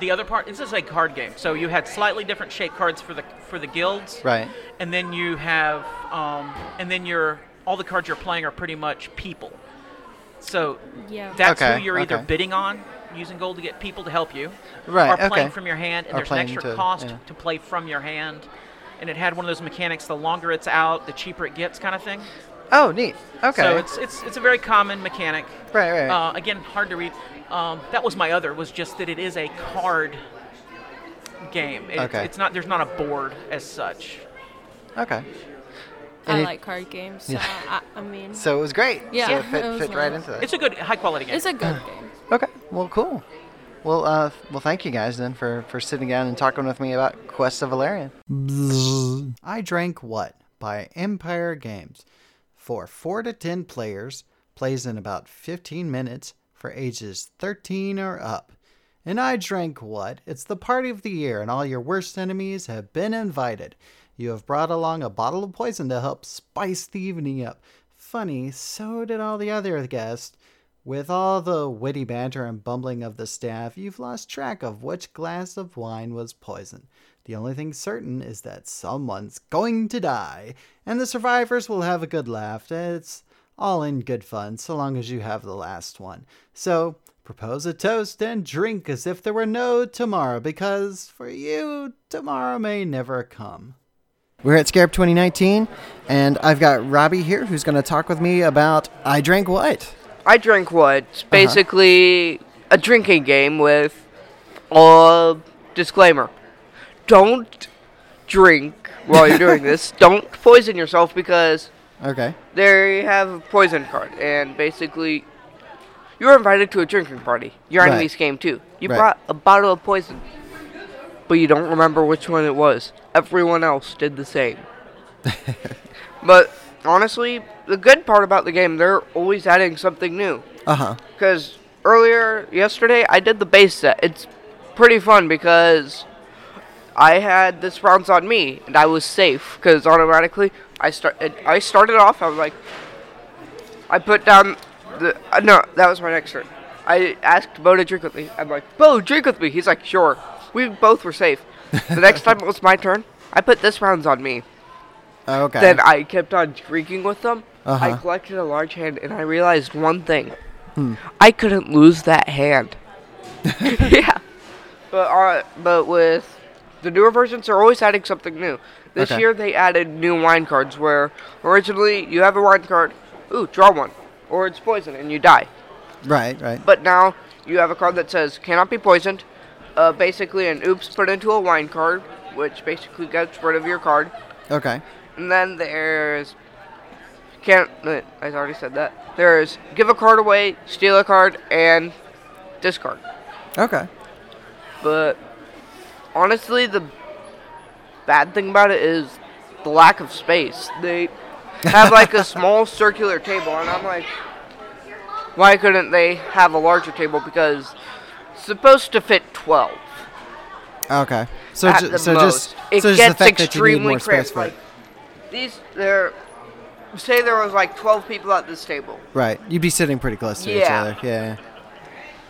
the other part, this is a card game, so you had slightly different shape cards for the guilds. Right. And then you have, and then your all the cards you're playing are pretty much people. So that's who you're either bidding on, using gold to get people to help you, or playing from your hand, and there's an extra cost to play from your hand. And it had one of those mechanics, the longer it's out, the cheaper it gets kind of thing. Oh, neat. Okay. So it's a very common mechanic. Right. Again, hard to read. That was my other, was just that it is a card game. It's not, there's not a board as such. Okay. I like card games, so I mean... So it was great. Yeah. So it fit right into that. It's a good, high-quality game. It's a good game. Okay. Well, cool. Well, thank you guys, then, for sitting down and talking with me about Quests of Valeria. I Drank What? By Empire Games. For 4 to 10 players, plays in about 15 minutes for ages 13 or up. And I Drank What? It's the party of the year, and all your worst enemies have been invited. You have brought along a bottle of poison to help spice the evening up. Funny, so did all the other guests. With all the witty banter and bumbling of the staff, you've lost track of which glass of wine was poison. The only thing certain is that someone's going to die, and the survivors will have a good laugh. It's all in good fun, so long as you have the last one. So, propose a toast and drink as if there were no tomorrow, because for you, tomorrow may never come. We're at Scarab 2019, and I've got Robbie here who's going to talk with me about I Drank What? I Drank What? It's basically a drinking game with a disclaimer. Don't drink while you're doing this. Don't poison yourself because they have a poison card, and basically you're invited to a drinking party. Your enemies came too. You brought a bottle of poison, but you don't remember which one it was. Everyone else did the same. But honestly, the good part about the game, they're always adding something new. Because yesterday, I did the base set. It's pretty fun because I had this rounds on me, and I was safe. Because automatically, I started off, I was like, I put down the... no, that was my next turn. I asked Bo to drink with me. I'm like, Bo, drink with me. He's like, sure. We both were safe. The next time it was my turn, I put this rounds on me. Okay. Then I kept on drinking with them. I collected a large hand, and I realized one thing. I couldn't lose that hand. But with the newer versions, they're always adding something new. This year, they added new wine cards, where originally you have a wine card. Ooh, draw one. Or it's poison, and you die. Right. But now you have a card that says, cannot be poisoned. Basically an oops put into a wine card, which basically gets rid of your card. Okay. And then there's... I already said that. There's give a card away, steal a card, and discard. Okay. But honestly, the bad thing about it is the lack of space. They have like a small circular table, and I'm like, why couldn't they have a larger table? Because... supposed to fit 12. Okay. So just the fact that you need more space for it. Say there was like 12 people at this table. Right. You'd be sitting pretty close to each other. Yeah.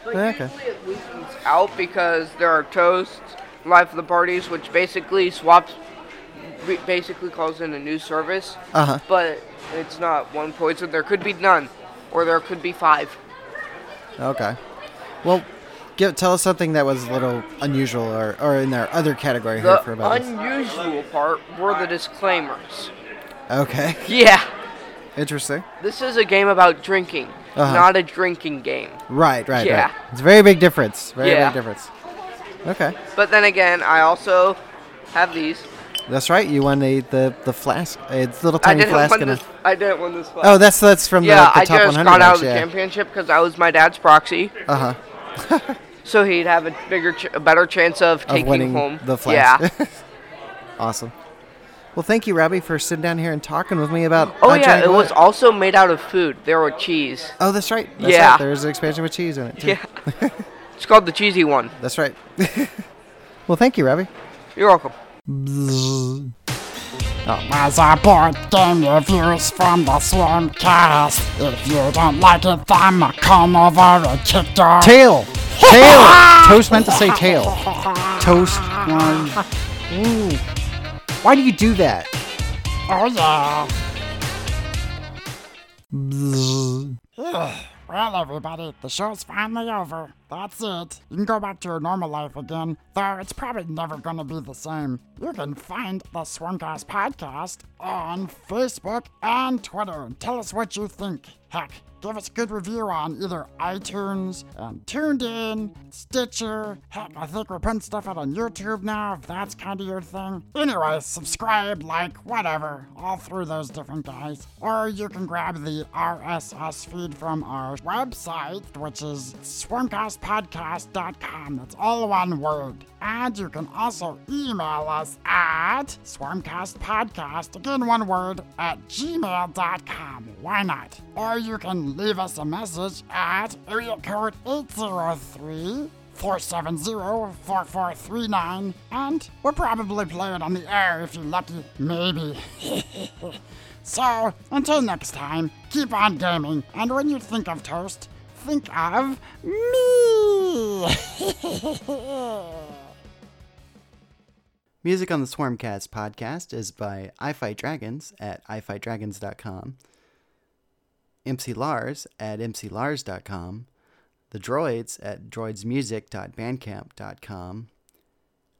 But usually it weakens out because there are toasts, life of the parties, which basically calls in a new service. But it's not one poison. There could be none, or there could be 5. Okay. Well... tell us something that was a little unusual or in their other category here for about this. The unusual part were the disclaimers. Okay. Yeah. Interesting. This is a game about drinking, not a drinking game. Right. Yeah. Right. It's a very big difference. Okay. But then again, I also have these. That's right. You won the flask. It's a little tiny flask. I didn't win this flask. Oh, that's from the top 100. Yeah, I just got out of the championship because I was my dad's proxy. So he'd have a better chance of taking home the flask. Yeah. Awesome. Well, thank you, Robbie, for sitting down here and talking with me about... it was also made out of food. There were cheese. Oh, that's right. Right. There's an expansion with cheese in it, too. Yeah. It's called the cheesy one. That's right. Well, thank you, Robbie. You're welcome. It was a board game reviews from the Swarmcast. If you don't like it, then come over and kick your tail. Tail! Toast meant to say tail. Toast one. Ooh. Why do you do that? Oh, yeah. Well, everybody, the show's finally over. That's it. You can go back to your normal life again, though it's probably never gonna be the same. You can find the Swarmcast podcast on Facebook and Twitter. Tell us what you think. Heck, give us a good review on either iTunes and TuneIn, Stitcher. Heck, I think we're putting stuff out on YouTube now, if that's kind of your thing. Anyway, subscribe, like, whatever, all through those different guys. Or you can grab the RSS feed from our website, which is swarmcastpodcast.com. That's all one word. And you can also email us at swarmcastpodcast, again one word, at gmail.com. Why not? Or you can leave us a message at area code 803-470-4439, and we'll probably play it on the air if you're lucky, maybe. So, until next time, keep on gaming, and when you think of toast, think of me! Music on the Swarmcast podcast is by I Fight Dragons at ifightdragons.com, MC Lars at mclars.com, The Droids at droidsmusic.bandcamp.com,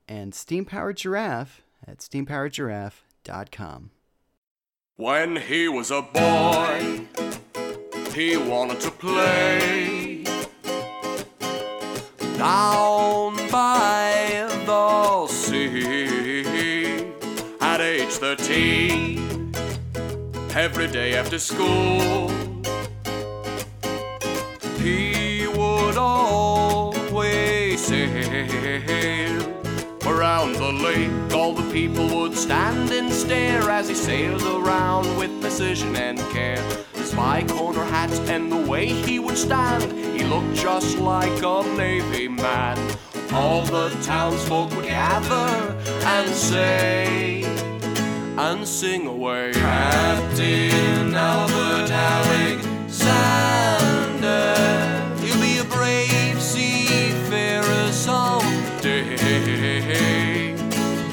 and Steampowered Giraffe at steampoweredgiraffe.com. When he was a boy, he wanted to play down by the sea. At age 13, every day after school, he would always sail around the lake. All the people would stand and stare as he sailed around with precision and care. His bicorner hat and the way he would stand, he looked just like a navy man. All the townsfolk would gather and say and sing away. Captain Albert Alexander, he'll be a brave seafarer someday.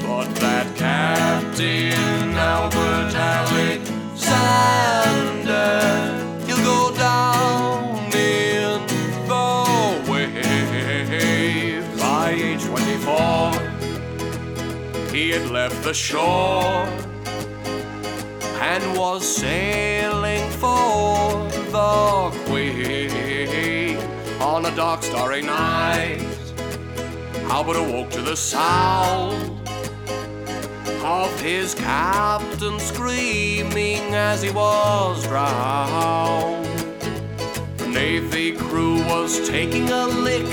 But that Captain Albert Alexander, he'll go down in the waves. By age 24, he had left the shore and was sailing for the Queen. On a dark starry night, Albert awoke to the sound of his captain screaming as he was drowned. The Navy crew was taking a lick,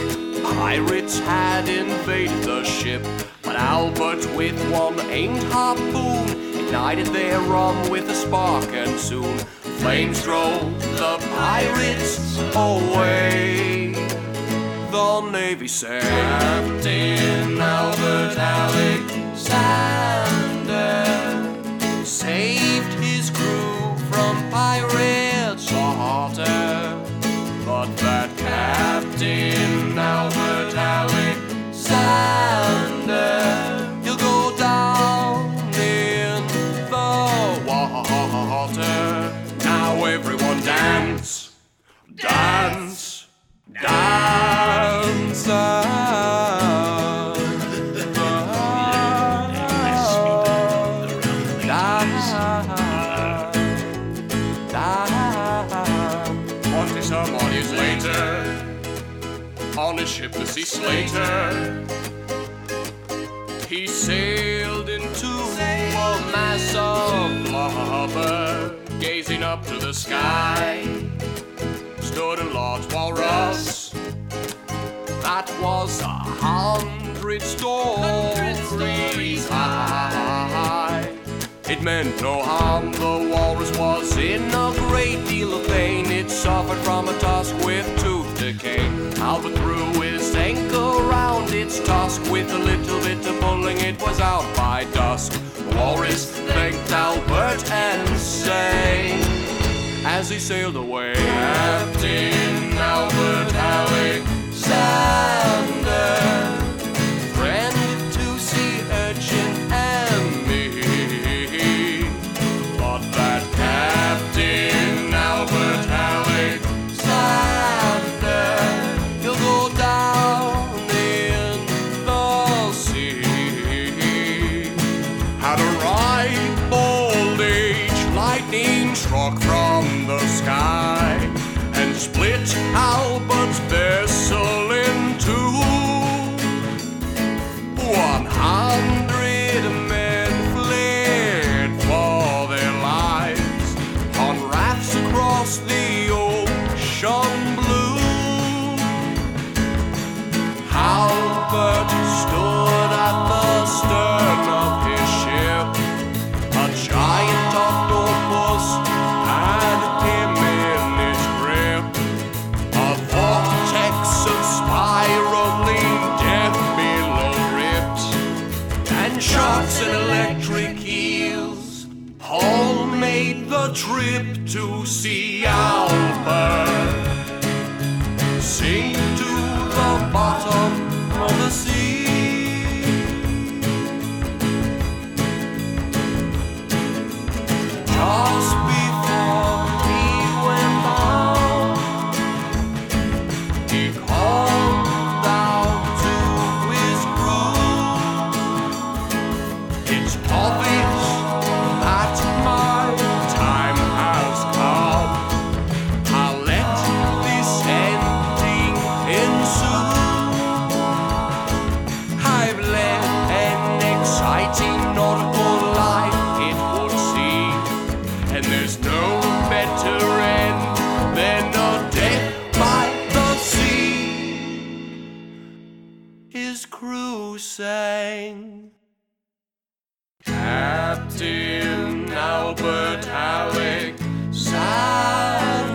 pirates had invaded the ship, but Albert with one aimed harpoon ignited their rum with a spark, and soon flames drove the pirates away. The Navy said, Captain Albert Alexander saved his crew from pirate slaughter. But that Captain Albert Alexander, he'll go down in the water. Now everyone dance, dance, dance, dance. 20 some odd years later, on his ship the Sea Slater, he sailed into a mass of blubber. Gazing up to the sky stood a large walrus that was 100 stories high. It meant no harm. The walrus was in a great deal of pain. It suffered from a tusk with tooth decay. Albert threw his anchor round its tusk. With a little bit of pulling, it was out by dusk. The walrus thanked Albert and sang as he sailed away. Captain Albert Alexander, Alexander, friend to sea urchin and me, but that Captain Albert Alexander, he'll go down in the sea. Had a ripe old age, lightning struck from the sky and split Albert's vessel. Trip to see Albert, sink to the bottom of the sea. Just before he went down, he called down to his crew, it's obvious that my sang. Captain Albert Alexander.